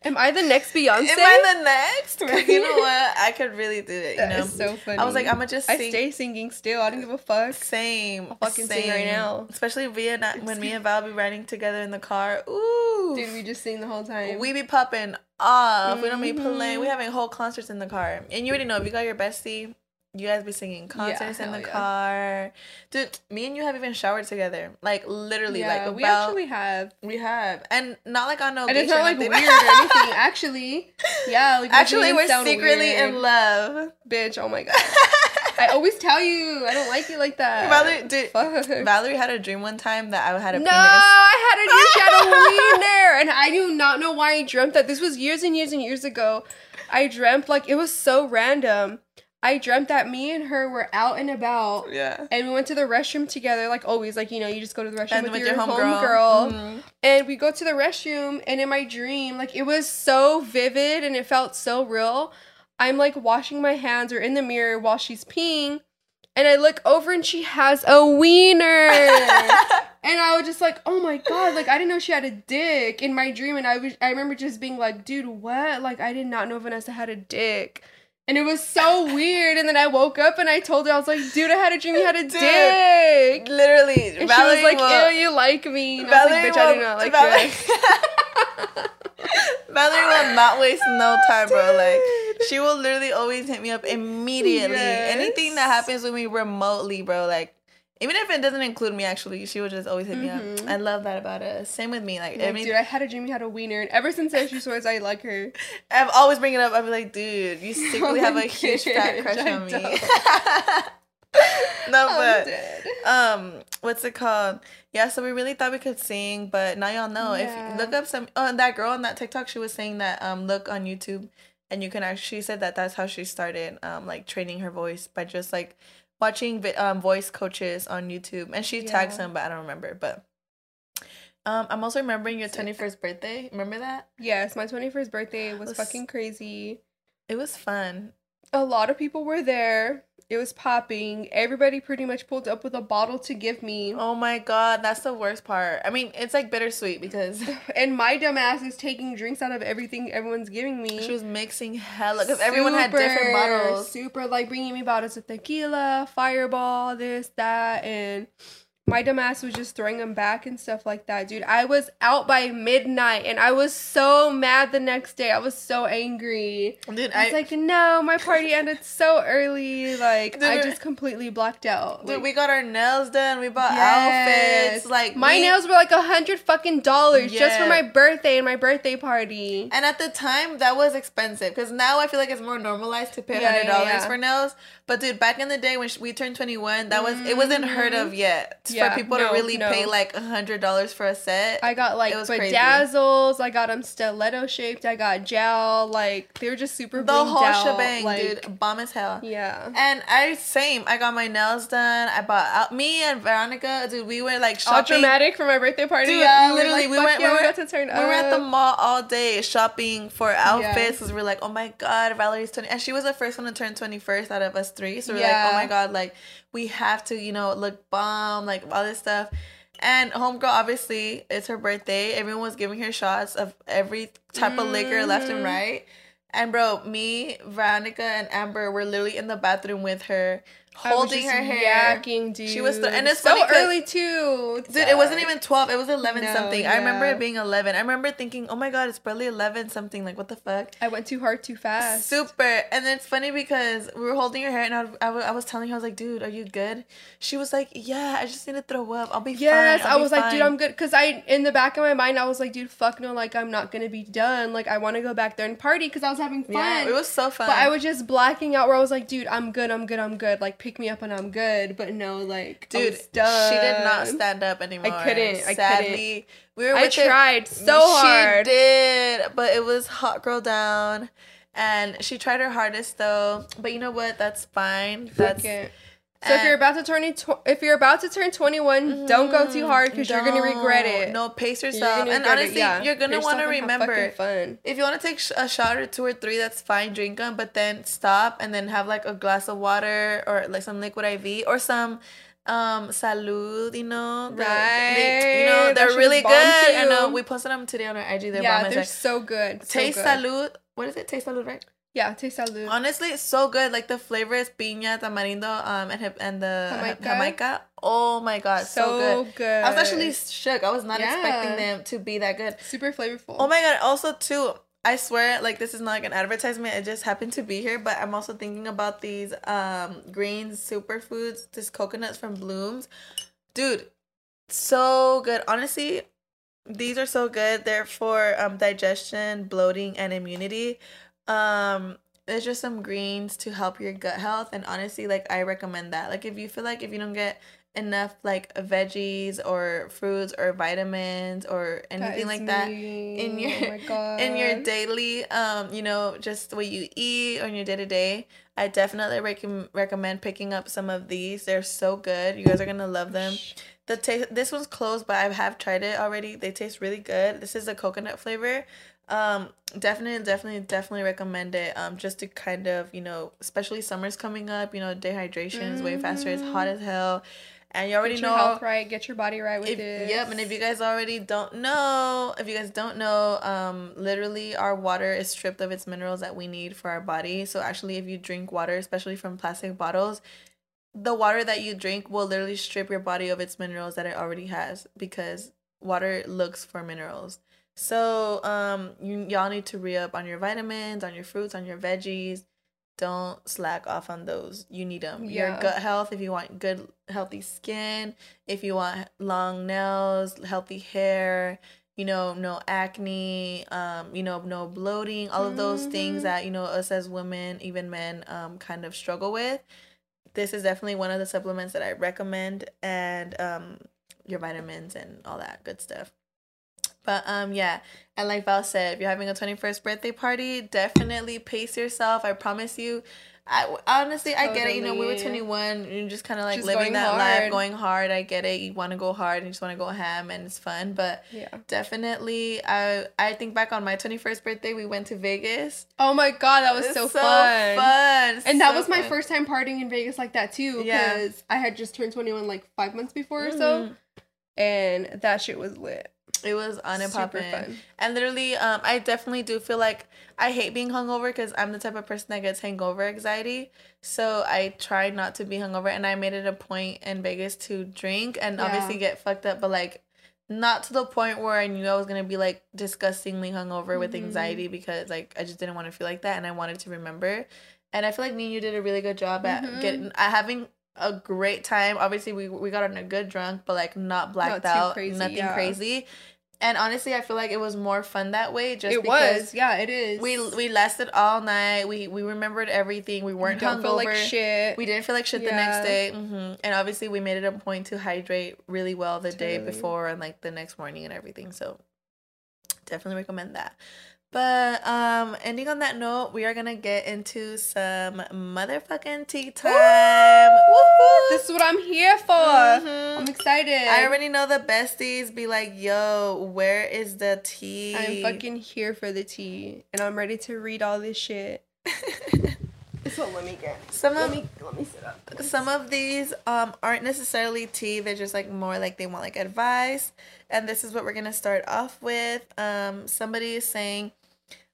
Am I the next Beyonce? Am I the next? Right? You know what? I could really do it. You that know, is so funny. I was like, I'm gonna just. Sing. I stay singing still. I don't give a fuck. Same, I'll fucking same. sing right now. Especially Via and I, when me and Val be riding together in the car. Ooh, dude, we just sing the whole time. We be popping off. Mm-hmm. We don't be playing. We having whole concerts in the car, and you already know if you got your bestie. You guys be singing concerts yeah, in the yeah. car. Dude, me and you have even showered together. Like, literally. Yeah, like we about, actually have. We have. And not like on no And it's not like weird or anything. Actually. Yeah. Like, actually, we're secretly weird. in love. Bitch, oh my God. I always tell you. I don't like you like that. Valerie, dude, Fuck. Valerie had a dream one time that I had a no, penis. No, I had a huge had a wiener. And I do not know why I dreamt that. This was years and years and years ago. I dreamt, like, it was so random. I dreamt that me and her were out and about. Yeah. And we went to the restroom together, like always. Like, you know, you just go to the restroom with, with your, your home, home girl. girl. Mm-hmm. And we go to the restroom, and in my dream, like, it was so vivid and it felt so real. I'm, like, washing my hands or in the mirror while she's peeing. And I look over, and she has a wiener. And I was just like, oh, my God. Like, I didn't know she had a dick in my dream. And I, was, I remember just being like, dude, what? Like, I did not know Vanessa had a dick. And it was so weird. And then I woke up and I told her, I was like, dude, I had a dream you had a dude, dick. Literally. And Valerie she was like, will, ew, you like me. And Valerie I was like, bitch, will, I do not like Valerie, you. Valerie will not waste no time, dude. bro. Like, she will literally always hit me up immediately. Yes. Anything that happens with me remotely, bro. Like, even if it doesn't include me, actually, she would just always hit mm-hmm. me up. I love that about us. Same with me. Like, like I mean, dude, I had a dream you had a wiener. And ever since I she says I like her. I've always bring it up. I'd be like, dude, you secretly oh have a gosh, huge fat crush I on me. No, but um, what's it called? Yeah, so we really thought we could sing, but now y'all know. Yeah. If you look up some, oh, and that girl on that TikTok, she was saying that um, look on YouTube, and you can actually she said that that's how she started um, like training her voice by just like. Watching um, voice coaches on YouTube, and she yeah. tagged some, but I don't remember. But um, I'm also remembering your twenty-first birthday. Remember that? Yes, my twenty-first birthday was, was fucking crazy. It was fun. A lot of people were there. It was popping. Everybody pretty much pulled up with a bottle to give me. Oh my God, that's the worst part. I mean, it's like bittersweet because. And my dumbass is taking drinks out of everything everyone's giving me. She was mixing hella because everyone had different bottles. Super, like bringing me bottles of tequila, Fireball, this, that, and my dumbass was just throwing them back and stuff like that, dude. I was out by midnight and I was so mad the next day. I was so angry. Dude, I was I, like, no, my party ended so early. Like, dude, I just completely blacked out. Dude, like, we got our nails done. We bought yes. outfits. Like, my we, nails were like a hundred fucking dollars yeah. just for my birthday and my birthday party. And at the time, that was expensive because now I feel like it's more normalized to pay yeah, hundred dollars yeah, yeah. for nails. But dude, back in the day when we turned twenty-one, that was mm-hmm. it wasn't heard of yet. Yeah, for people no, to really no. pay like a hundred dollars for a set. I got like bedazzles. Crazy. I got them stiletto shaped. I got gel. Like they were just super. The whole out. shebang, like, dude. Bomb as hell. Yeah. And I same. I got my nails done. I bought out, me and Veronica. Dude, we were like shopping. All dramatic for my birthday party. Dude, yeah, literally, we, were like, we went. Yeah, we, were, to turn we were at the mall all day shopping for outfits because yeah. we were like, oh my God, Valerie's twenty, and she was the first one to turn twenty-first out of us three. So we're yeah. like, oh my God, like. We have to, you know, look bomb, like all this stuff. And homegirl, obviously, it's her birthday. Everyone was giving her shots of every type mm-hmm. of liquor left and right. And bro, me, Veronica, and Amber were literally in the bathroom with her, holding her hair. Yakking, dude. She was, th- and it's so early too. It's dude, sad. It wasn't even twelve. It was eleven no, something. Yeah. I remember it being eleven. I remember thinking, oh my God, it's barely eleven something. Like what the fuck? I went too hard, too fast. Super. And then it's funny because we were holding her hair, and I, I, I was telling her, I was like, dude, are you good? She was like, yeah, I just need to throw up. I'll be yes, fine. Yes, I was like, fine. Dude, I'm good. Cause I, in the back of my mind, I was like, dude, fuck no, like I'm not gonna be done. Like I want to go back there and party, cause I was having fun. Yeah, it was so fun. But I was just blacking out where I was like, dude, I'm good, I'm good, I'm good. Like. Pick me up and I'm good, but no, like, dude, she did not stand up anymore. I couldn't. I Sadly, couldn't. we were. With I tried it. so hard. She did, but it was hot girl down, and she tried her hardest though. But you know what? That's fine. That's. So uh, if you're about to turn if you're about to turn twenty-one, mm-hmm, don't go too hard because you're gonna regret it. No, pace yourself. And honestly, it, yeah. you're gonna want to remember. Fun. If you want to take a shot or two or three, that's fine. Drink them, but then stop and then have like a glass of water or like some liquid I V or some um Salud. You know, right? They, they, you know, they're really good. I know uh, we posted them today on our I G. They're yeah, bomb they're so good. So Taste good. Salud. What is it? Taste Salud, right? Yeah, Taste Salud. Honestly, it's so good. Like the flavors, piña, tamarindo, um, and and the Jamaica. Jamaica. Oh my god, so, so good. good. I was actually shook. I was not yeah. expecting them to be that good. Super flavorful. Oh my god. Also, too, I swear, like this is not like an advertisement. It just happened to be here. But I'm also thinking about these um greens, superfoods, this coconuts from Blooms, dude, so good. Honestly, these are so good. They're for um digestion, bloating, and immunity. Um there's just some greens to help your gut health, and honestly, like I recommend that. Like if you feel like if you don't get enough like veggies or fruits or vitamins or anything that like me. that in your oh my God. in your daily um you know, just what you eat on your day-to-day, I definitely rec- recommend picking up some of these. They're so good. You guys are gonna love them. The taste, this one's closed, but I have tried it already. They taste really good. This is a coconut flavor. Um, definitely, definitely, definitely recommend it. Um, just to kind of, you know, especially summer's coming up, you know, dehydration mm-hmm. is way faster. It's hot as hell. And you already know. Get your know, health right. Get your body right with if, this. Yep. And if you guys already don't know, if you guys don't know, um, literally our water is stripped of its minerals that we need for our body. So actually, if you drink water, especially from plastic bottles, the water that you drink will literally strip your body of its minerals that it already has, because water looks for minerals. So um, you, y'all need to re-up on your vitamins, on your fruits, on your veggies. Don't slack off on those. You need them. Yeah. Your gut health, if you want good, healthy skin, if you want long nails, healthy hair, you know, no acne, um, you know, no bloating, all of those mm-hmm. things that, you know, us as women, even men, um, kind of struggle with. This is definitely one of the supplements that I recommend, and um, your vitamins and all that good stuff. But um yeah, and like Val said, if you're having a twenty-first birthday party, definitely pace yourself. I promise you. I honestly, I totally. get it. You know, we were twenty-one. You're just kind of like just living that hard. life, going hard. I get it. You want to go hard and you just want to go ham, and it's fun. But yeah, definitely, I I think back on my twenty-first birthday, we went to Vegas. Oh my god, that was so, so fun! fun, and so that was my fun. first time partying in Vegas like that too. Because yeah. I had just turned twenty-one like five months before mm-hmm. or so, and that shit was lit. It was on and poppin'. And literally, um, I definitely do feel like I hate being hungover, because I'm the type of person that gets hangover anxiety. So I try not to be hungover, and I made it a point in Vegas to drink and yeah. obviously get fucked up, but like not to the point where I knew I was gonna be like disgustingly hungover mm-hmm. with anxiety, because like I just didn't want to feel like that, and I wanted to remember. And I feel like me and you did a really good job at mm-hmm. getting at having a great time. Obviously, we we got on a good drunk, but like not blacked not out, crazy, nothing yeah. crazy. And honestly, I feel like it was more fun that way. Just it because was, yeah, it is. We we lasted all night. We we remembered everything. We weren't Don't hungover. Feel like shit. We didn't feel like shit yeah. the next day. Mm-hmm. And obviously, we made it a point to hydrate really well the totally. day before and like the next morning and everything. So definitely recommend that. But um, ending on that note, we are gonna get into some motherfucking tea time. Woo-hoo! This is what I'm here for. Mm-hmm. I'm excited. I already know the besties be like, "Yo, where is the tea?" I'm fucking here for the tea, and I'm ready to read all this shit. So let me get some of let me, let me sit up. Please. Some of these um aren't necessarily tea. They're just like more like they want like advice, and this is what we're gonna start off with. Um, somebody is saying,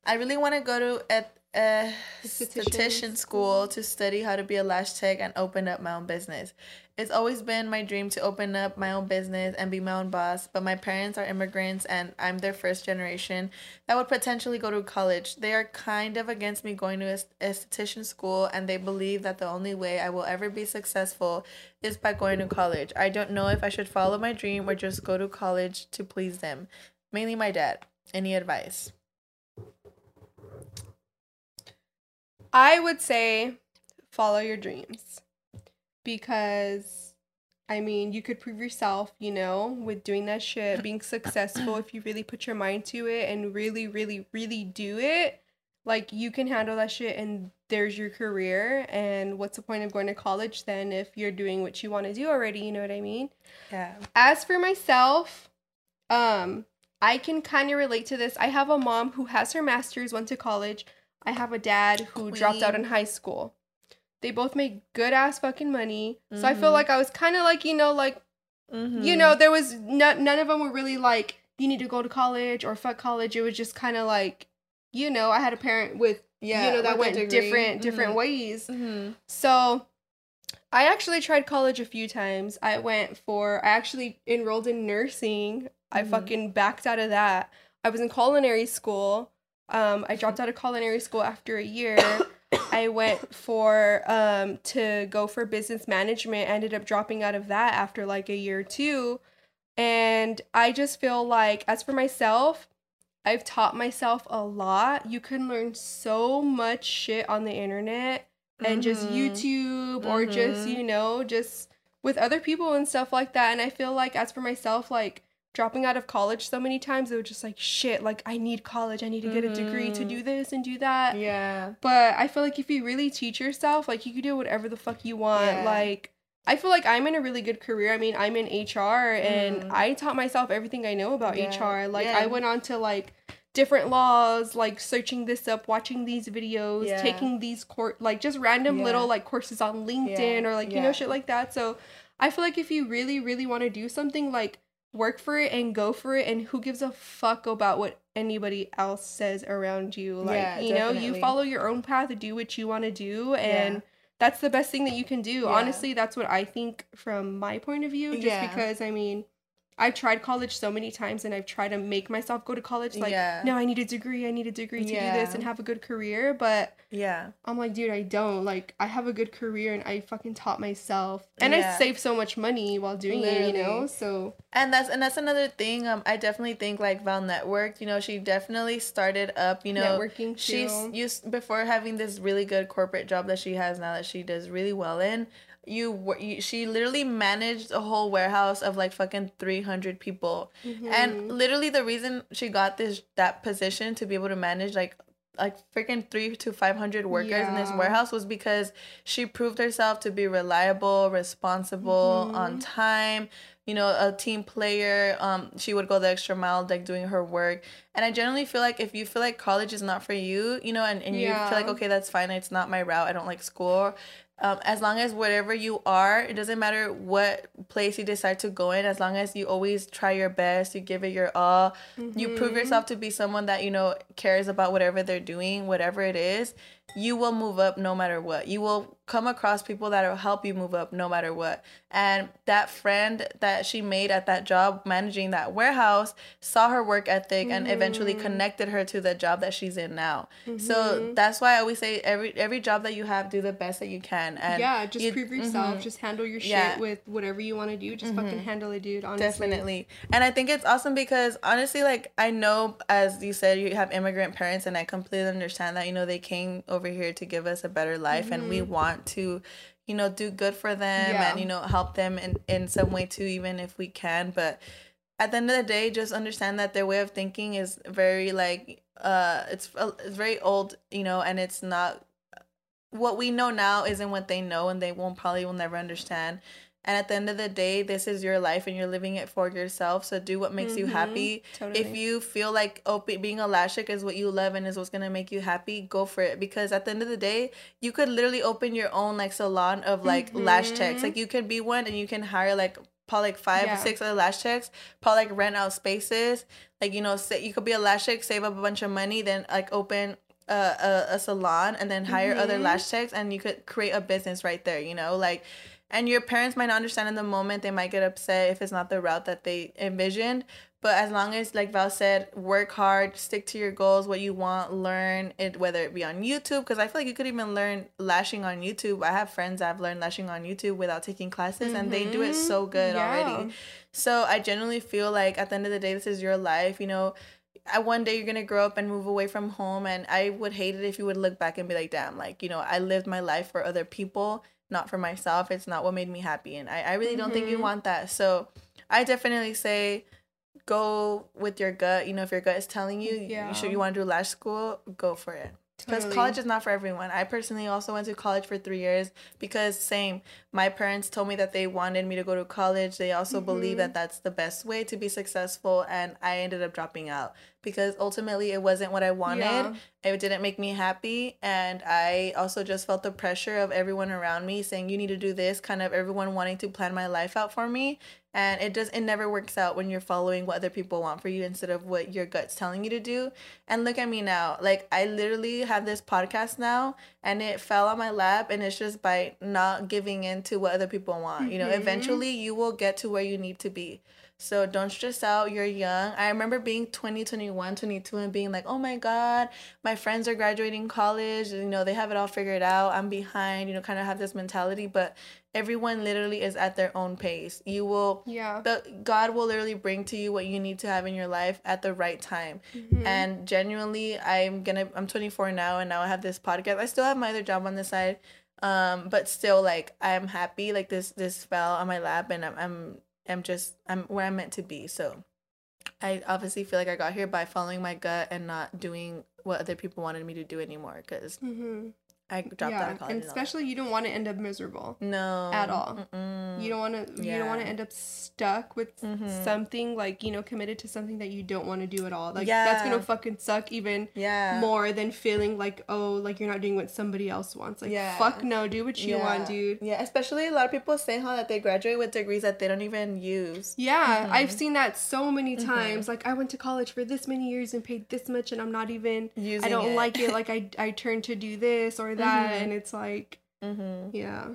I really want to go to a, a esthetician school to study how to be a lash tech and open up my own business. It's always been my dream to open up my own business and be my own boss, but my parents are immigrants and I'm their first generation that would potentially go to college. They are kind of against me going to an esthetician school, and they believe that the only way I will ever be successful is by going to college. I don't know if I should follow my dream or just go to college to please them. Mainly my dad. Any advice? I would say follow your dreams, because, I mean, you could prove yourself, you know, with doing that shit, being successful. If you really put your mind to it and really, really, really do it, like, you can handle that shit, and there's your career, and what's the point of going to college then if you're doing what you want to do already, you know what I mean? Yeah. As for myself, um, I can kind of relate to this. I have a mom who has her master's, went to college. I have a dad who Queen. dropped out in high school. They both make good-ass fucking money. Mm-hmm. So I feel like I was kind of like, you know, like, mm-hmm. you know, there was no, none of them were really like, you need to go to college or fuck college. It was just kind of like, you know, I had a parent with, yeah, you know, that went degree. different different mm-hmm. ways. Mm-hmm. So I actually tried college a few times. I went for, I actually enrolled in nursing. Mm-hmm. I fucking backed out of that. I was in culinary school. Um, I dropped out of culinary school after a year. I went for, um, to go for business management. I ended up dropping out of that after like a year or two. And I just feel like, as for myself, I've taught myself a lot. You can learn so much shit on the internet and mm-hmm. just YouTube or mm-hmm. just, you know, just with other people and stuff like that. And I feel like, as for myself, like, dropping out of college so many times, it was just like, shit, like, I need college. I need to get mm-hmm. a degree to do this and do that. Yeah. But I feel like if you really teach yourself, like, you can do whatever the fuck you want. Yeah. Like, I feel like I'm in a really good career. I mean, I'm in H R, and mm. I taught myself everything I know about yeah. H R. Like, yeah. I went on to, like, different laws, like, searching this up, watching these videos, yeah. taking these, cor- like, just random yeah. little, like, courses on LinkedIn yeah. or, like, yeah. you know, shit like that. So I feel like if you really, really want to do something, like, work for it and go for it, and who gives a fuck about what anybody else says around you? Like, yeah, you know, definitely. You follow your own path, do what you want to do, and... Yeah. That's the best thing that you can do. Yeah. Honestly, that's what I think from my point of view. Just yeah. because, I mean, I've tried college so many times, and I've tried to make myself go to college. Like, yeah. no, I need a degree. I need a degree to yeah. do this and have a good career. But yeah, I'm like, dude, I don't. Like, I have a good career, and I fucking taught myself. And yeah. I saved so much money while doing Literally. it, you know? So And that's and that's another thing. Um, I definitely think, like, Val networked. You know, she definitely started up, you know. Networking, too. She's used, before having this really good corporate job that she has now that she does really well in. You, you she literally managed a whole warehouse of like fucking three hundred people, mm-hmm. and literally the reason she got this that position to be able to manage like like freaking three to five hundred workers yeah. in this warehouse was because she proved herself to be reliable, responsible, mm-hmm. on time, you know, a team player. Um, she would go the extra mile, like, doing her work. And I generally feel like if you feel like college is not for you, you know, and, and yeah. you feel like, okay, that's fine, it's not my route, I don't like school. Um, as long as whatever you are, it doesn't matter what place you decide to go in, as long as you always try your best, you give it your all, mm-hmm. you prove yourself to be someone that, you know, cares about whatever they're doing, whatever it is, you will move up no matter what. You will come across people that will help you move up no matter what. And that friend that she made at that job managing that warehouse saw her work ethic, mm-hmm. and eventually connected her to the job that she's in now. Mm-hmm. So that's why I always say every every job that you have, do the best that you can. And yeah, just you, prove yourself. Mm-hmm. Just handle your shit yeah. with whatever you want to do. Just mm-hmm. fucking handle it, dude, honestly. Definitely. And I think it's awesome because, honestly, like, I know, as you said, you have immigrant parents, and I completely understand that, you know, they came over here to give us a better life, mm-hmm. and we want to, you know, do good for them, yeah. and, you know, help them in, in some way too, even if we can. But at the end of the day, just understand that their way of thinking is very, like, uh, it's, uh, it's very old, you know, and it's not, what we know now isn't what they know, and they won't, probably will never understand. And at the end of the day, this is your life, and you're living it for yourself. So do what makes mm-hmm. you happy. Totally. If you feel like oh, being a lashick is what you love and is what's going to make you happy, go for it. Because at the end of the day, you could literally open your own, like, salon of, like, mm-hmm. lash techs. Like, you could be one, and you can hire, like, probably, like, five yeah. or six other lash techs, probably, like, rent out spaces. Like, you know, say, you could be a lash tech, save up a bunch of money, then, like, open... A, a, a salon, and then hire mm-hmm. other lash techs, and you could create a business right there, you know, like, and your parents might not understand in the moment. They might get upset if it's not the route that they envisioned, but as long as, like Val said, work hard, stick to your goals, what you want, learn it, whether it be on YouTube, because I feel like you could even learn lashing on YouTube. I have friends that have learned lashing on YouTube without taking classes, mm-hmm. and they do it so good yeah. already. So I generally feel like at the end of the day, this is your life, you know. I, one day you're going to grow up and move away from home, and I would hate it if you would look back and be like, damn, like, you know, I lived my life for other people, not for myself. It's not what made me happy, and I, I really mm-hmm. don't think you want that. So I definitely say go with your gut. You know, if your gut is telling you yeah. you, sure you want to do lash school, go for it. Because totally. College is not for everyone. I personally also went to college for three years because same. My parents told me that they wanted me to go to college. They also mm-hmm. believe that that's the best way to be successful. And I ended up dropping out because ultimately it wasn't what I wanted. Yeah. It didn't make me happy. And I also just felt the pressure of everyone around me saying, you need to do this, kind of everyone wanting to plan my life out for me. And it does, it never works out when you're following what other people want for you instead of what your gut's telling you to do. And look at me now. Like, I literally have this podcast now, and it fell on my lap, and it's just by not giving in to what other people want. Mm-hmm. You know, eventually you will get to where you need to be. So don't stress out. You're young. I remember being twenty, twenty-one, twenty-two and being like, oh, my God, my friends are graduating college. You know, they have it all figured out. I'm behind, you know, kind of have this mentality. But everyone literally is at their own pace. You will, yeah. the, God will literally bring to you what you need to have in your life at the right time. Mm-hmm. And genuinely, I'm gonna, I'm twenty-four now, and now I have this podcast. I still have my other job on the side, um, but still, like, I'm happy. Like, this, this fell on my lap, and I'm, I'm, I'm just, I'm where I'm meant to be. So, I obviously feel like I got here by following my gut and not doing what other people wanted me to do anymore. Because. Mm-hmm. I dropped yeah, out of college. And especially and you don't want to end up miserable. No. At all. Mm-mm. You don't want to yeah. you don't want to end up stuck with mm-hmm. something, like, you know, committed to something that you don't want to do at all. Like yeah. that's going to fucking suck even yeah. more than feeling like, oh, like you're not doing what somebody else wants. Like yeah. fuck no, do what you yeah. want, dude. Yeah, especially a lot of people say how that they graduate with degrees that they don't even use. Yeah, mm-hmm. I've seen that so many times. Mm-hmm. Like, I went to college for this many years and paid this much, and I'm not even using I don't it. like it. Like I I turned to do this or that mm-hmm. and it's like mm-hmm. yeah.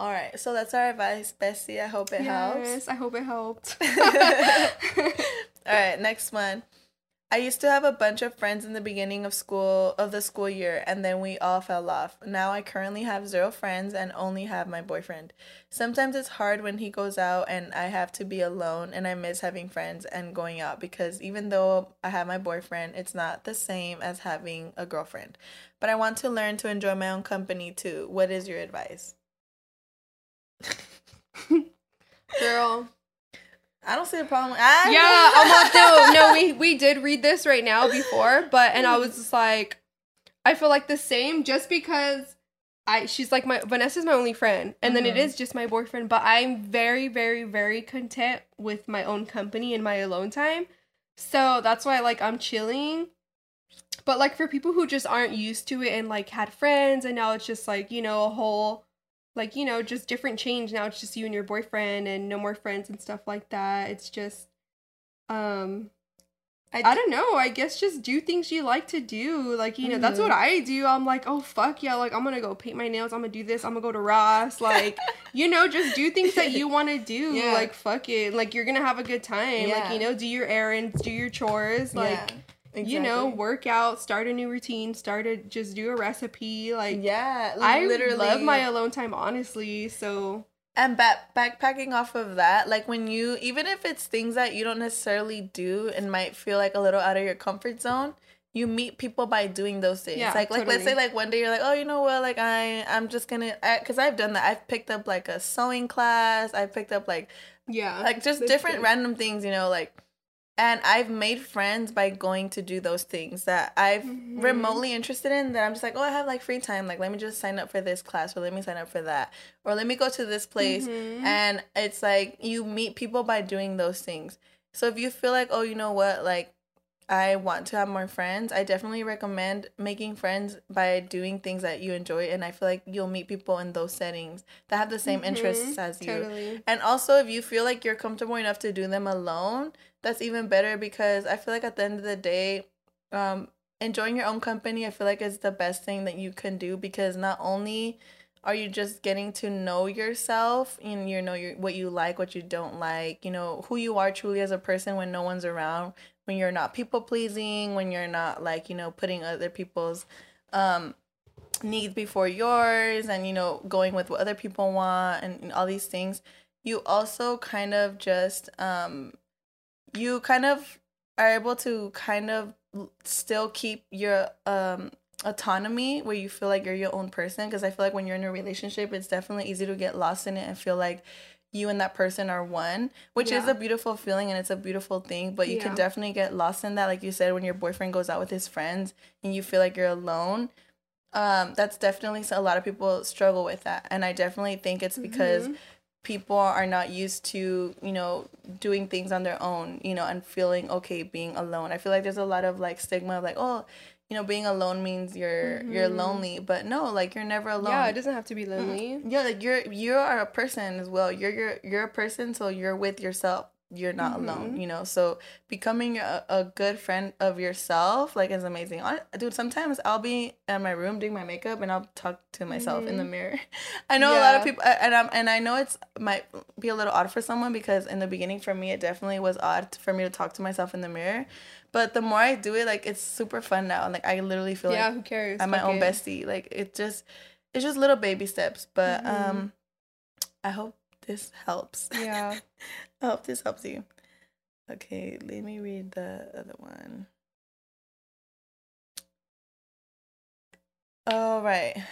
All right, so that's our advice, Bessie. I hope it yes, helps. Yes, I hope it helped. All right, next one. I used to have a bunch of friends in the beginning of school of the school year, and then we all fell off. Now I currently have zero friends and only have my boyfriend. Sometimes it's hard when he goes out and I have to be alone, and I miss having friends and going out, because even though I have my boyfriend, it's not the same as having a girlfriend. But I want to learn to enjoy my own company too. What is your advice? Girl, I don't see the problem. I yeah, I'm not, no, no, we, we did read this right now before, but, and I was just like, I feel like the same, just because I, she's like, my, Vanessa's my only friend, and mm-hmm. then it is just my boyfriend, but I'm very, very, very content with my own company and my alone time, so that's why, like, I'm chilling. But, like, for people who just aren't used to it and, like, had friends, and now it's just, like, you know, a whole, like, you know, just different change. Now it's just you and your boyfriend and no more friends and stuff like that. It's just, um, I, d- I don't know. I guess just do things you like to do. Like, you know, mm-hmm. that's what I do. I'm like, oh, fuck yeah. Like, I'm going to go paint my nails. I'm going to do this. I'm going to go to Ross. Like, you know, just do things that you want to do. Yeah. Like, fuck it. Like, you're going to have a good time. Yeah. Like, you know, do your errands, do your chores. Like. Yeah. Exactly. You know, work out, start a new routine, start a, just do a recipe. Like, yeah, like, I literally love my alone time, honestly. So, and back, backpacking off of that, like, when you, even if it's things that you don't necessarily do and might feel like a little out of your comfort zone, you meet people by doing those things. Yeah, like, totally. Like, let's say, like, one day you're like, oh, you know what, like, I, I'm just gonna, because I've done that. I've picked up, like, a sewing class. I've picked up, like, yeah, like, just different good. random things, you know, like. And I've made friends by going to do those things that I've mm-hmm. remotely interested in, that I'm just like, oh, I have, like, free time. Like, let me just sign up for this class, or let me sign up for that, or let me go to this place. Mm-hmm. And it's like you meet people by doing those things. So if you feel like, oh, you know what, like, I want to have more friends, I definitely recommend making friends by doing things that you enjoy. And I feel like you'll meet people in those settings that have the same mm-hmm. interests as totally. you. And also, if you feel like you're comfortable enough to do them alone, that's even better, because I feel like at the end of the day, um, enjoying your own company, I feel like is the best thing that you can do, because not only are you just getting to know yourself and you know your, what you like, what you don't like, you know, who you are truly as a person when no one's around, when you're not people-pleasing, when you're not, like, you know, putting other people's um, needs before yours, and, you know, going with what other people want, and, and all these things. You also kind of just... Um, you kind of are able to kind of still keep your um autonomy, where you feel like you're your own person, because I feel like when you're in a relationship, it's definitely easy to get lost in it and feel like you and that person are one, which yeah. is a beautiful feeling and it's a beautiful thing, but you yeah. can definitely get lost in that. Like you said, when your boyfriend goes out with his friends and you feel like you're alone, um, that's definitely, a lot of people struggle with that. And I definitely think it's because mm-hmm. people are not used to, you know, doing things on their own, you know, and feeling okay being alone. I feel like there's a lot of like stigma of like, oh, you know, being alone means you're mm-hmm. you're lonely, but no, like you're never alone. Yeah, it doesn't have to be lonely. Mm-hmm. Yeah, like you're you are a person as well. You're you're you're a person, so you're with yourself. You're not mm-hmm. alone, you know. So becoming a, a good friend of yourself, like, is amazing. I, dude, sometimes I'll be in my room doing my makeup and I'll talk to myself mm-hmm. in the mirror. I know yeah. a lot of people, and I'm and I know it's might be a little odd for someone, because in the beginning for me it definitely was odd for me to talk to myself in the mirror. But the more I do it, like, it's super fun now. And, like, I literally feel yeah, like who cares? I'm my okay. own bestie. Like, it just, it's just little baby steps. But mm-hmm. um, I hope this helps. Yeah. I hope this helps you. Okay, let me read the other one. All right.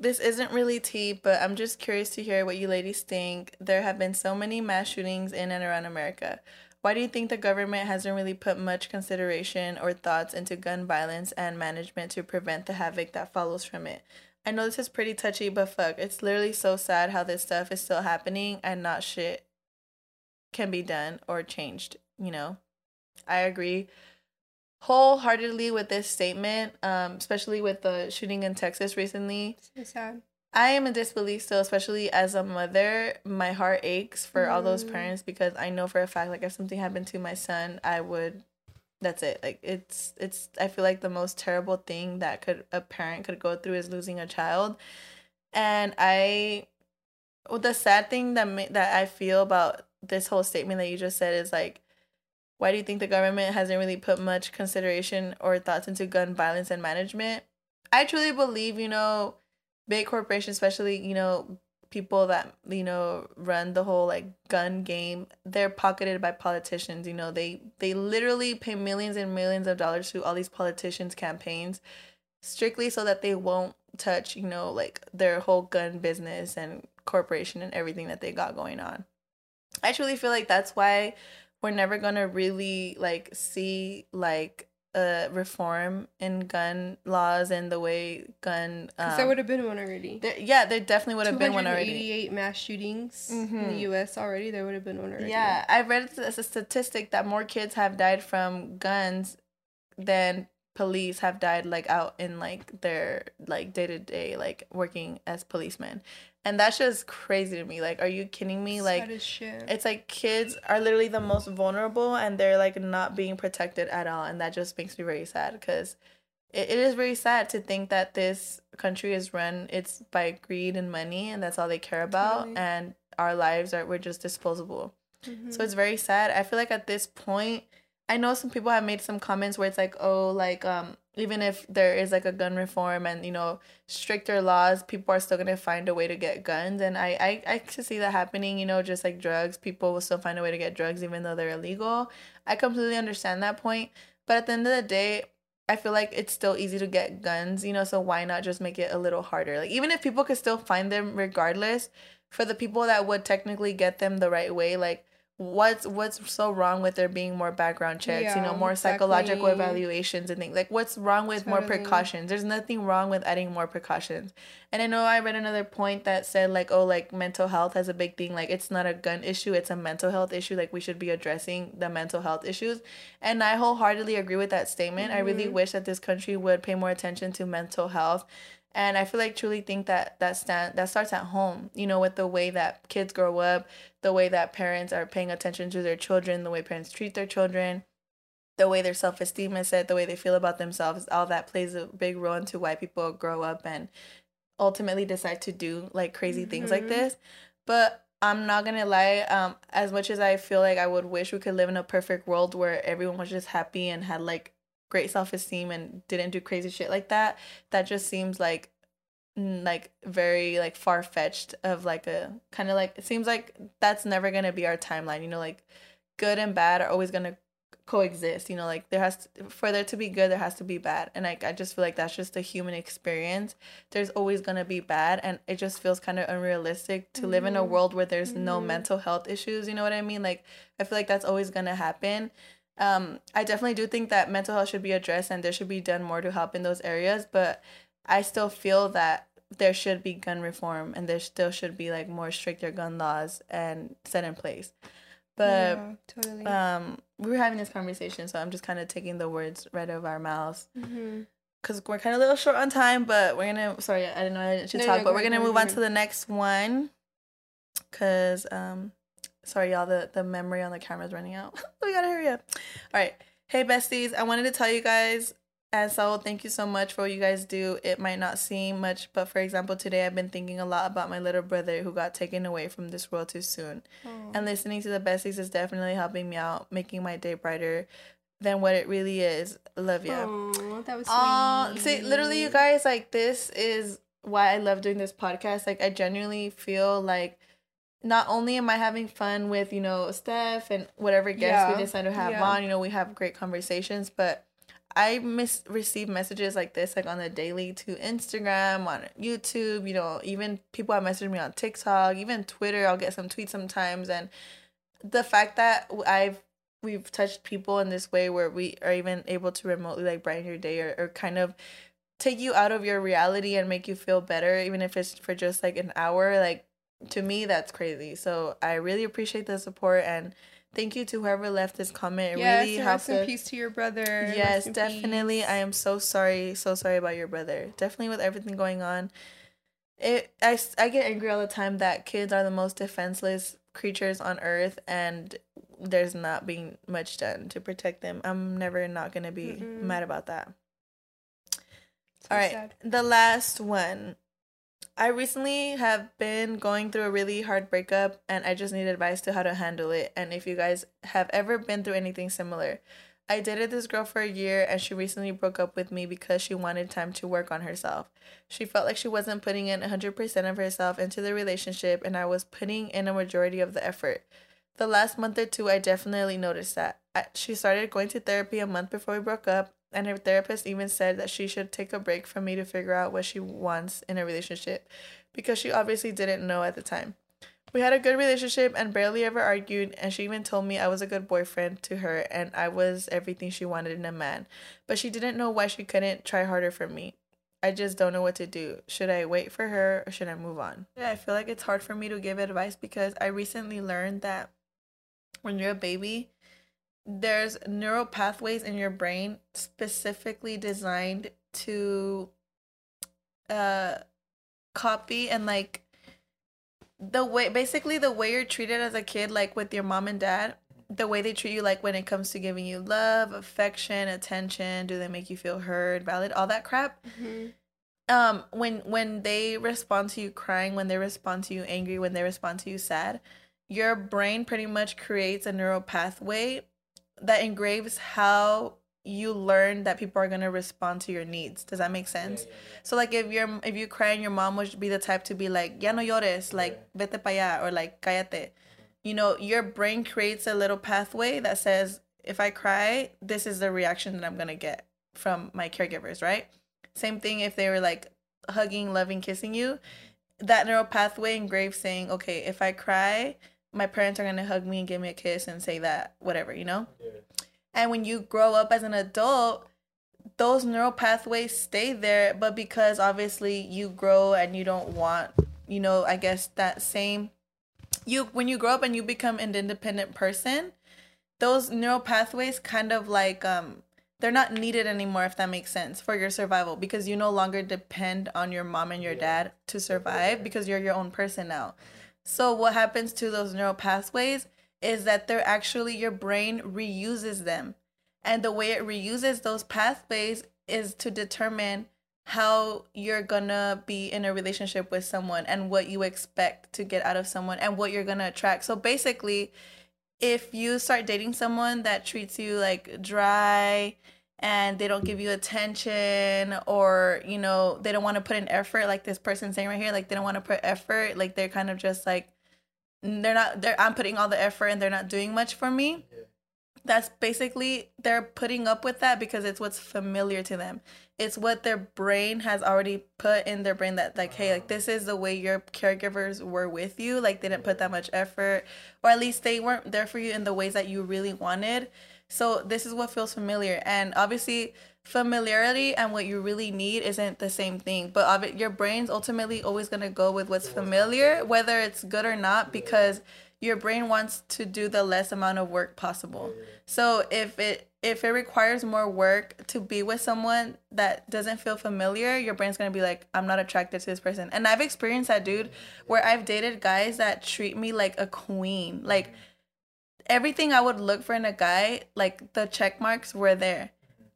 This isn't really tea, but I'm just curious to hear what you ladies think. There have been so many mass shootings in and around America. Why do you think the government hasn't really put much consideration or thoughts into gun violence and management to prevent the havoc that follows from it? I know this is pretty touchy, but fuck, it's literally so sad how this stuff is still happening and not shit can be done or changed, you know? I agree wholeheartedly with this statement, um, especially with the shooting in Texas recently. So sad. I am in disbelief still, especially as a mother. My heart aches for mm. all those parents, because I know for a fact, like, if something happened to my son, I would, that's it. Like, it's, it's, I feel like the most terrible thing that could, a parent could go through is losing a child. And I, well, the sad thing that, that I feel about this whole statement that you just said is, like, why do you think the government hasn't really put much consideration or thoughts into gun violence and management? I truly believe, you know, big corporations, especially, you know, people that, you know, run the whole, like, gun game, they're pocketed by politicians, you know. They they literally pay millions and millions of dollars to all these politicians' campaigns strictly so that they won't touch, you know, like, their whole gun business and corporation and everything that they got going on. I truly feel like that's why we're never going to really, like, see, like, Uh, reform in gun laws and the way gun. Because um, there would have been one already. There, yeah, there definitely would have been one already. two hundred eighty-eight mass shootings mm-hmm. in the U S already. There would have been one already. Yeah, I read as a statistic that more kids have died from guns than police have died, like, out in, like, their, like, day to day, like, working as policemen. And that's just crazy to me. Like, are you kidding me? Like, sad as shit. It's like kids are literally the most vulnerable, and they're, like, not being protected at all. And that just makes me very sad, because it, it is very sad to think that this country is run, it's by greed and money, and that's all they care about. Totally. And our lives are, we're just disposable. Mm-hmm. So it's very sad. I feel like at this point, I know some people have made some comments where it's like, oh, like, um, even if there is, like, a gun reform and, you know, stricter laws, people are still going to find a way to get guns. And I, I, I can see that happening, you know, just like drugs. People will still find a way to get drugs even though they're illegal. I completely understand that point. But at the end of the day, I feel like it's still easy to get guns, you know, so why not just make it a little harder? Like, even if people could still find them regardless, for the people that would technically get them the right way, like, what's what's so wrong with there being more background checks, yeah, you know, more exactly. psychological evaluations and things? Like, what's wrong with totally. More precautions? There's nothing wrong with adding more precautions. And I know I read another point that said, like, oh, like, mental health has a big thing. Like, it's not a gun issue, it's a mental health issue. Like, we should be addressing the mental health issues. And I wholeheartedly agree with that statement. Mm-hmm. I really wish that this country would pay more attention to mental health. And I feel like truly think that that, stand, that starts at home, you know, with the way that kids grow up, the way that parents are paying attention to their children, the way parents treat their children, the way their self-esteem is set, the way they feel about themselves. All that plays a big role into why people grow up and ultimately decide to do, like, crazy mm-hmm. things like this. But I'm not going to lie, um, as much as I feel like I would wish we could live in a perfect world where everyone was just happy and had, like, great self-esteem and didn't do crazy shit like that, that just seems like like very like far-fetched of like a kind of like, it seems like that's never gonna be our timeline, you know. Like, good and bad are always gonna coexist, you know, like there has to, for there to be good, there has to be bad. And I, I just feel like that's just the human experience. There's always going to be bad. And it just feels kind of unrealistic to mm-hmm. live in a world where there's mm-hmm. no mental health issues. You know what I mean? Like, I feel like that's always going to happen. Um, I definitely do think that mental health should be addressed and there should be done more to help in those areas. But I still feel that there should be gun reform and there still should be like more stricter gun laws and set in place. But yeah, totally. um, we were having this conversation, so I'm just kind of taking the words right out of our mouths. Mm-hmm. Because we're kind of a little short on time, but we're going to... Sorry, I didn't know I should no, talk, no, but we're going to move on to the next one. Because, um, sorry, y'all, the, the memory on the camera's running out. We got to hurry up. All right. Hey, besties. I wanted to tell you guys... And so thank you so much for what you guys do. It might not seem much, but for example, today I've been thinking a lot about my little brother who got taken away from this world too soon. Aww. And listening to the besties is definitely helping me out, making my day brighter than what it really is. Love ya. Oh, that was sweet. See, literally, you guys, like, this is why I love doing this podcast. Like, I genuinely feel like not only am I having fun with, you know, Steph and whatever guests yeah. we decide to have yeah. on, you know, we have great conversations, but I miss receive messages like this, like, on the daily to Instagram, on YouTube, you know, even people have messaged me on TikTok, even Twitter. I'll get some tweets sometimes. And the fact that I've we've touched people in this way where we are even able to remotely, like, brighten your day or, or kind of take you out of your reality and make you feel better, even if it's for just, like, an hour, like, to me, that's crazy. So I really appreciate the support, and thank you to whoever left this comment. It yes, really helps. Yes, peace to your brother. Yes, definitely. Peace. I am so sorry, so sorry about your brother. Definitely with everything going on. It, I, I get angry all the time that kids are the most defenseless creatures on earth, and there's not being much done to protect them. I'm never not going to be Mm-mm. mad about that. So all right, sad. The last one. I recently have been going through a really hard breakup, and I just need advice to how to handle it, and if you guys have ever been through anything similar. I dated this girl for a year, and she recently broke up with me because she wanted time to work on herself. She felt like she wasn't putting in one hundred percent of herself into the relationship, and I was putting in a majority of the effort. The last month or two, I definitely noticed that. I, she started going to therapy a month before we broke up, and her therapist even said that she should take a break from me to figure out what she wants in a relationship, because she obviously didn't know at the time. We had a good relationship and barely ever argued, and she even told me I was a good boyfriend to her and I was everything she wanted in a man. But she didn't know why she couldn't try harder for me. I just don't know what to do. Should I wait for her or should I move on? Yeah, I feel like it's hard for me to give advice because I recently learned that when you're a baby, there's neural pathways in your brain specifically designed to uh, copy and, like, the way, basically the way you're treated as a kid, like with your mom and dad, the way they treat you, like when it comes to giving you love, affection, attention, do they make you feel heard, valid, all that crap. Mm-hmm. Um, when when they respond to you crying, when they respond to you angry, when they respond to you sad, your brain pretty much creates a neural pathway that engraves how you learn that people are going to respond to your needs. Does that make sense? Yeah, yeah, yeah. So, like, if you're if you cry and your mom would be the type to be like, ya no llores, like, yeah. vete pa allá, or like, cállate. You know, your brain creates a little pathway that says, if I cry, this is the reaction that I'm going to get from my caregivers, right? Same thing if they were, like, hugging, loving, kissing you. That neural pathway engraves saying, okay, if I cry, my parents are going to hug me and give me a kiss and say that, whatever, you know? Yeah. And when you grow up as an adult, those neural pathways stay there, but because obviously you grow and you don't want, you know, I guess that same, you when you grow up and you become an independent person, those neural pathways kind of like, um, they're not needed anymore, if that makes sense, for your survival, because you no longer depend on your mom and your yeah. dad to survive yeah. because you're your own person now. So what happens to those neural pathways is that they're actually, your brain reuses them. And the way it reuses those pathways is to determine how you're gonna be in a relationship with someone and what you expect to get out of someone and what you're gonna attract. So basically, if you start dating someone that treats you like dry and they don't give you attention, or, you know, they don't want to put in effort, like this person saying right here, like, they don't want to put effort, like, they're kind of just like, they're not, they're, I'm putting all the effort and they're not doing much for me. Yeah. that's basically, they're putting up with that because it's what's familiar to them. It's what their brain has already put in their brain that, like, hey, like, this is the way your caregivers were with you. Like, they didn't put that much effort, or at least they weren't there for you in the ways that you really wanted. So this is what feels familiar. And obviously, familiarity and what you really need isn't the same thing, but your brain's ultimately always going to go with what's familiar, whether it's good or not, because your brain wants to do the less amount of work possible. So if it if it requires more work to be with someone that doesn't feel familiar, your brain's going to be like, I'm not attracted to this person. And I've experienced that, dude, where I've dated guys that treat me like a queen. Like, everything I would look for in a guy, like, the check marks were there.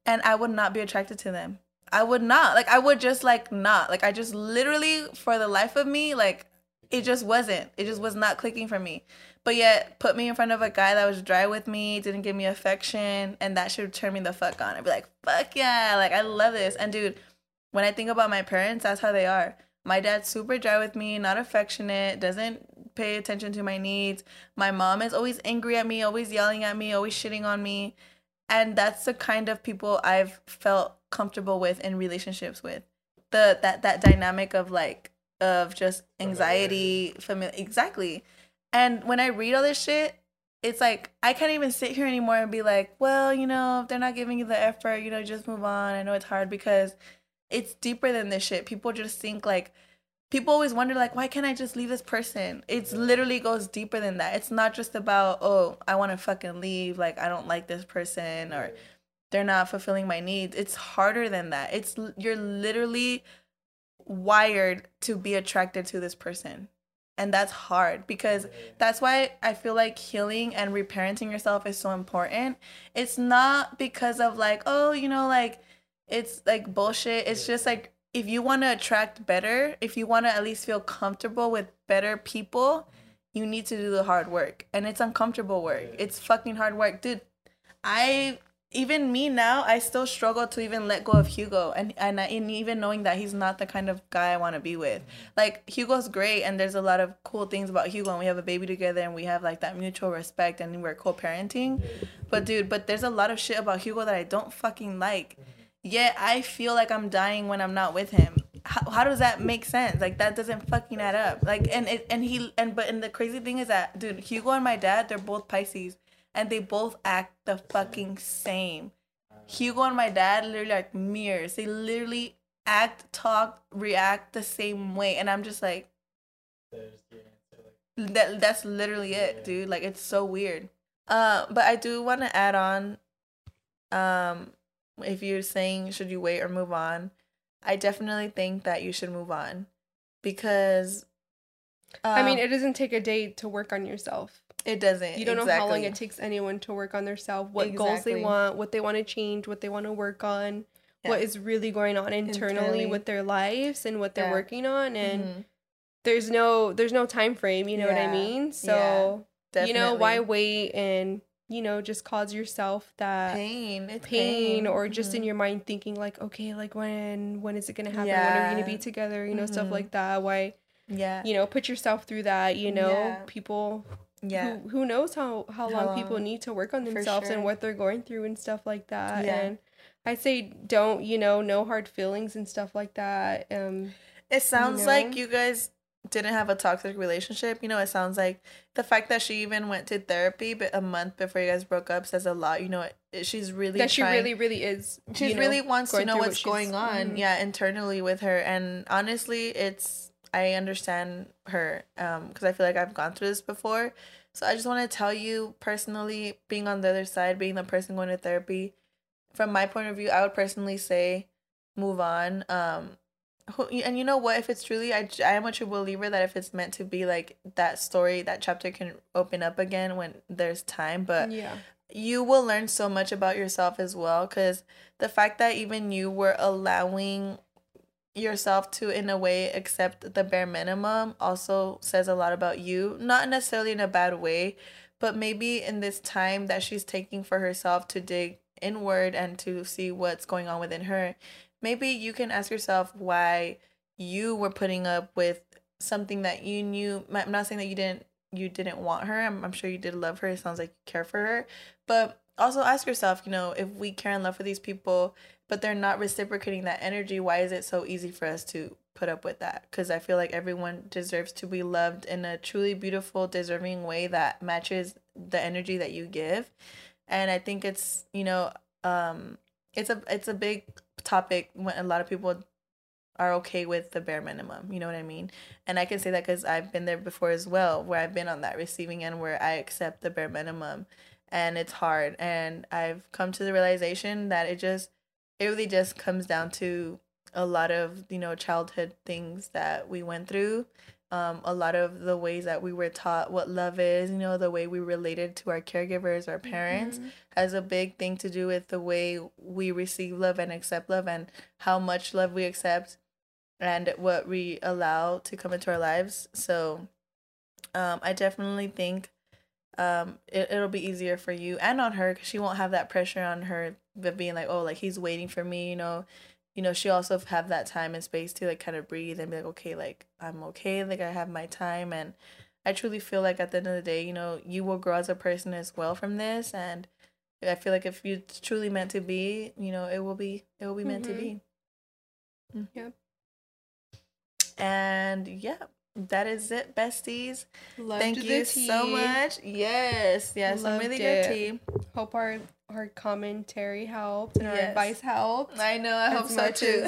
And I would not be attracted to them. I would not. Like, I would just, like, not. Like, I just literally, for the life of me, like, it just wasn't. It just was not clicking for me. But yet, put me in front of a guy that was dry with me, didn't give me affection, and that should turn me the fuck on. I'd be like, fuck yeah. Like, I love this. And, dude, when I think about my parents, that's how they are. My dad's super dry with me, not affectionate, doesn't pay attention to my needs. My mom is always angry at me, always yelling at me, always shitting on me. And that's the kind of people I've felt comfortable with in relationships with. The that that dynamic of, like, of just anxiety, familiar, exactly. And when I read all this shit, it's like, I can't even sit here anymore and be like, well, you know, if they're not giving you the effort, you know, just move on. I know it's hard because it's deeper than this shit. People just think, like, people always wonder, like, why can't I just leave this person? It literally goes deeper than that. It's not just about, oh, I want to fucking leave. Like, I don't like this person, or they're not fulfilling my needs. It's harder than that. It's, you're literally wired to be attracted to this person. And that's hard, because that's why I feel like healing and reparenting yourself is so important. It's not because of, like, oh, you know, like, it's, like, bullshit. It's just, like, if you want to attract better, if you want to at least feel comfortable with better people, you need to do the hard work. And it's uncomfortable work. It's fucking hard work. Dude, I, even me now, I still struggle to even let go of Ugo. And, and, and even knowing that he's not the kind of guy I want to be with. Like, Ugo's great, and there's a lot of cool things about Ugo. And we have a baby together, and we have, like, that mutual respect, and we're co-parenting. But, dude, but there's a lot of shit about Ugo that I don't fucking like. Yet I feel like I'm dying when I'm not with him. How, how does that make sense? Like, that doesn't fucking add up. Like, and it, and he and but and the crazy thing is that, dude, Ugo and my dad, they're both Pisces, and they both act the fucking same. Ugo and my dad literally, like, mirrors. They literally act, talk, react the same way, and I'm just like, that that's literally it, dude. Like, it's so weird. Uh, but I do want to add on, um. if you're saying, should you wait or move on? I definitely think that you should move on, because um, I mean, it doesn't take a day to work on yourself. It doesn't. You don't exactly. know how long it takes anyone to work on themselves, what exactly. goals they want, what they want to change, what they want to work on, yeah. what is really going on internally, internally with their lives and what they're yeah. working on. And mm-hmm. there's no there's no time frame, you know yeah. what I mean? So, yeah, you know, why wait and... you know, just cause yourself that pain, it's pain, pain. Or just mm-hmm. in your mind thinking like, okay, like when, when is it gonna happen? Yeah. When are we gonna be together? You know, mm-hmm. stuff like that. Why, yeah, you know, put yourself through that. You know, yeah. people, yeah, who, who knows how how, how long, long people need to work on themselves sure. and what they're going through and stuff like that. Yeah. And I say, don't you know, no hard feelings and stuff like that. Um, it sounds you know? like you guys didn't have a toxic relationship. You know, it sounds like the fact that she even went to therapy but a month before you guys broke up says a lot. You know, it, it, she's really that trying, she really really is she really know, wants to know what's what going on mm. yeah internally with her. And honestly, it's I understand her um because I feel like I've gone through this before. So I just want to tell you personally, being on the other side, being the person going to therapy, from my point of view, I would personally say move on. um And you know what, if it's truly, I, I am a true believer that if it's meant to be, like, that story, that chapter can open up again when there's time. But yeah. you will learn so much about yourself as well, because the fact that even you were allowing yourself to, in a way, accept the bare minimum also says a lot about you. Not necessarily in a bad way, but maybe in this time that she's taking for herself to dig inward and to see what's going on within her. Maybe you can ask yourself why you were putting up with something that you knew. I'm not saying that you didn't you didn't want her. I'm, I'm sure you did love her. It sounds like you care for her. But also ask yourself, you know, if we care and love for these people, but they're not reciprocating that energy, why is it so easy for us to put up with that? Because I feel like everyone deserves to be loved in a truly beautiful, deserving way that matches the energy that you give. And I think it's, you know, um, it's a it's a big topic when a lot of people are okay with the bare minimum, you know what I mean? And I can say that because I've been there before as well, where I've been on that receiving end where I accept the bare minimum, and it's hard. And I've come to the realization that it just, it really just comes down to a lot of, you know, childhood things that we went through, um, a lot of the ways that we were taught what love is, you know, the way we related to our caregivers, our parents, mm-hmm. has a big thing to do with the way we receive love and accept love and how much love we accept and what we allow to come into our lives. So um, I definitely think um, it, it'll be easier for you and on her, because she won't have that pressure on her of being like, oh, like he's waiting for me, you know. You know, she also have that time and space to, like, kind of breathe and be like, okay, like, I'm okay. Like, I have my time. And I truly feel like at the end of the day, you know, you will grow as a person as well from this. And I feel like if you're truly meant to be, you know, it will be, it will be meant mm-hmm. to be. Mm-hmm. Yep. And yeah, that is it, besties. Loved Thank you tea. so much. Yes, yes, Loved some really it. good tea. Hope our our commentary helped and yes. our advice helped. I know, I hope so too.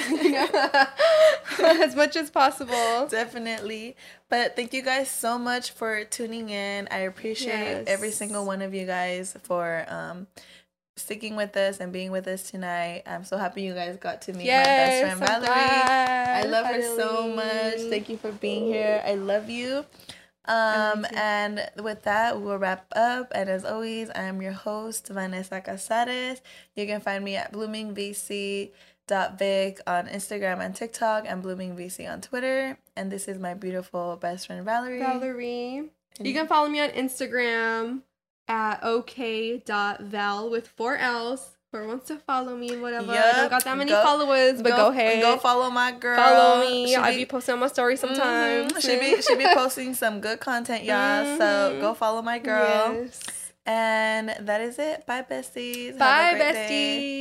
As, as much as possible. Definitely. But thank you guys so much for tuning in. I appreciate yes. every single one of you guys for um sticking with us and being with us tonight. I'm so happy you guys got to meet yes, my best friend Valerie. Glad. I love Valerie. her so much. Thank you for being here. I love you. Um, and with that, we'll wrap up. And as always, I am your host, Vanessa Casares. You can find me at blooming v c dot vic on Instagram and TikTok, and blooming v c on Twitter. And this is my beautiful best friend, Valerie. Valerie. And you can follow me on Instagram at ok dot val with four L's. Whoever wants to follow me, whatever. Yep. I don't got that many go, followers, but go, go ahead. Go follow my girl. Follow me. She I be, be posting on my story sometimes. Mm-hmm. she be she be posting some good content, y'all. Mm-hmm. So go follow my girl. Yes. And that is it. Bye, besties. Bye, besties. Day.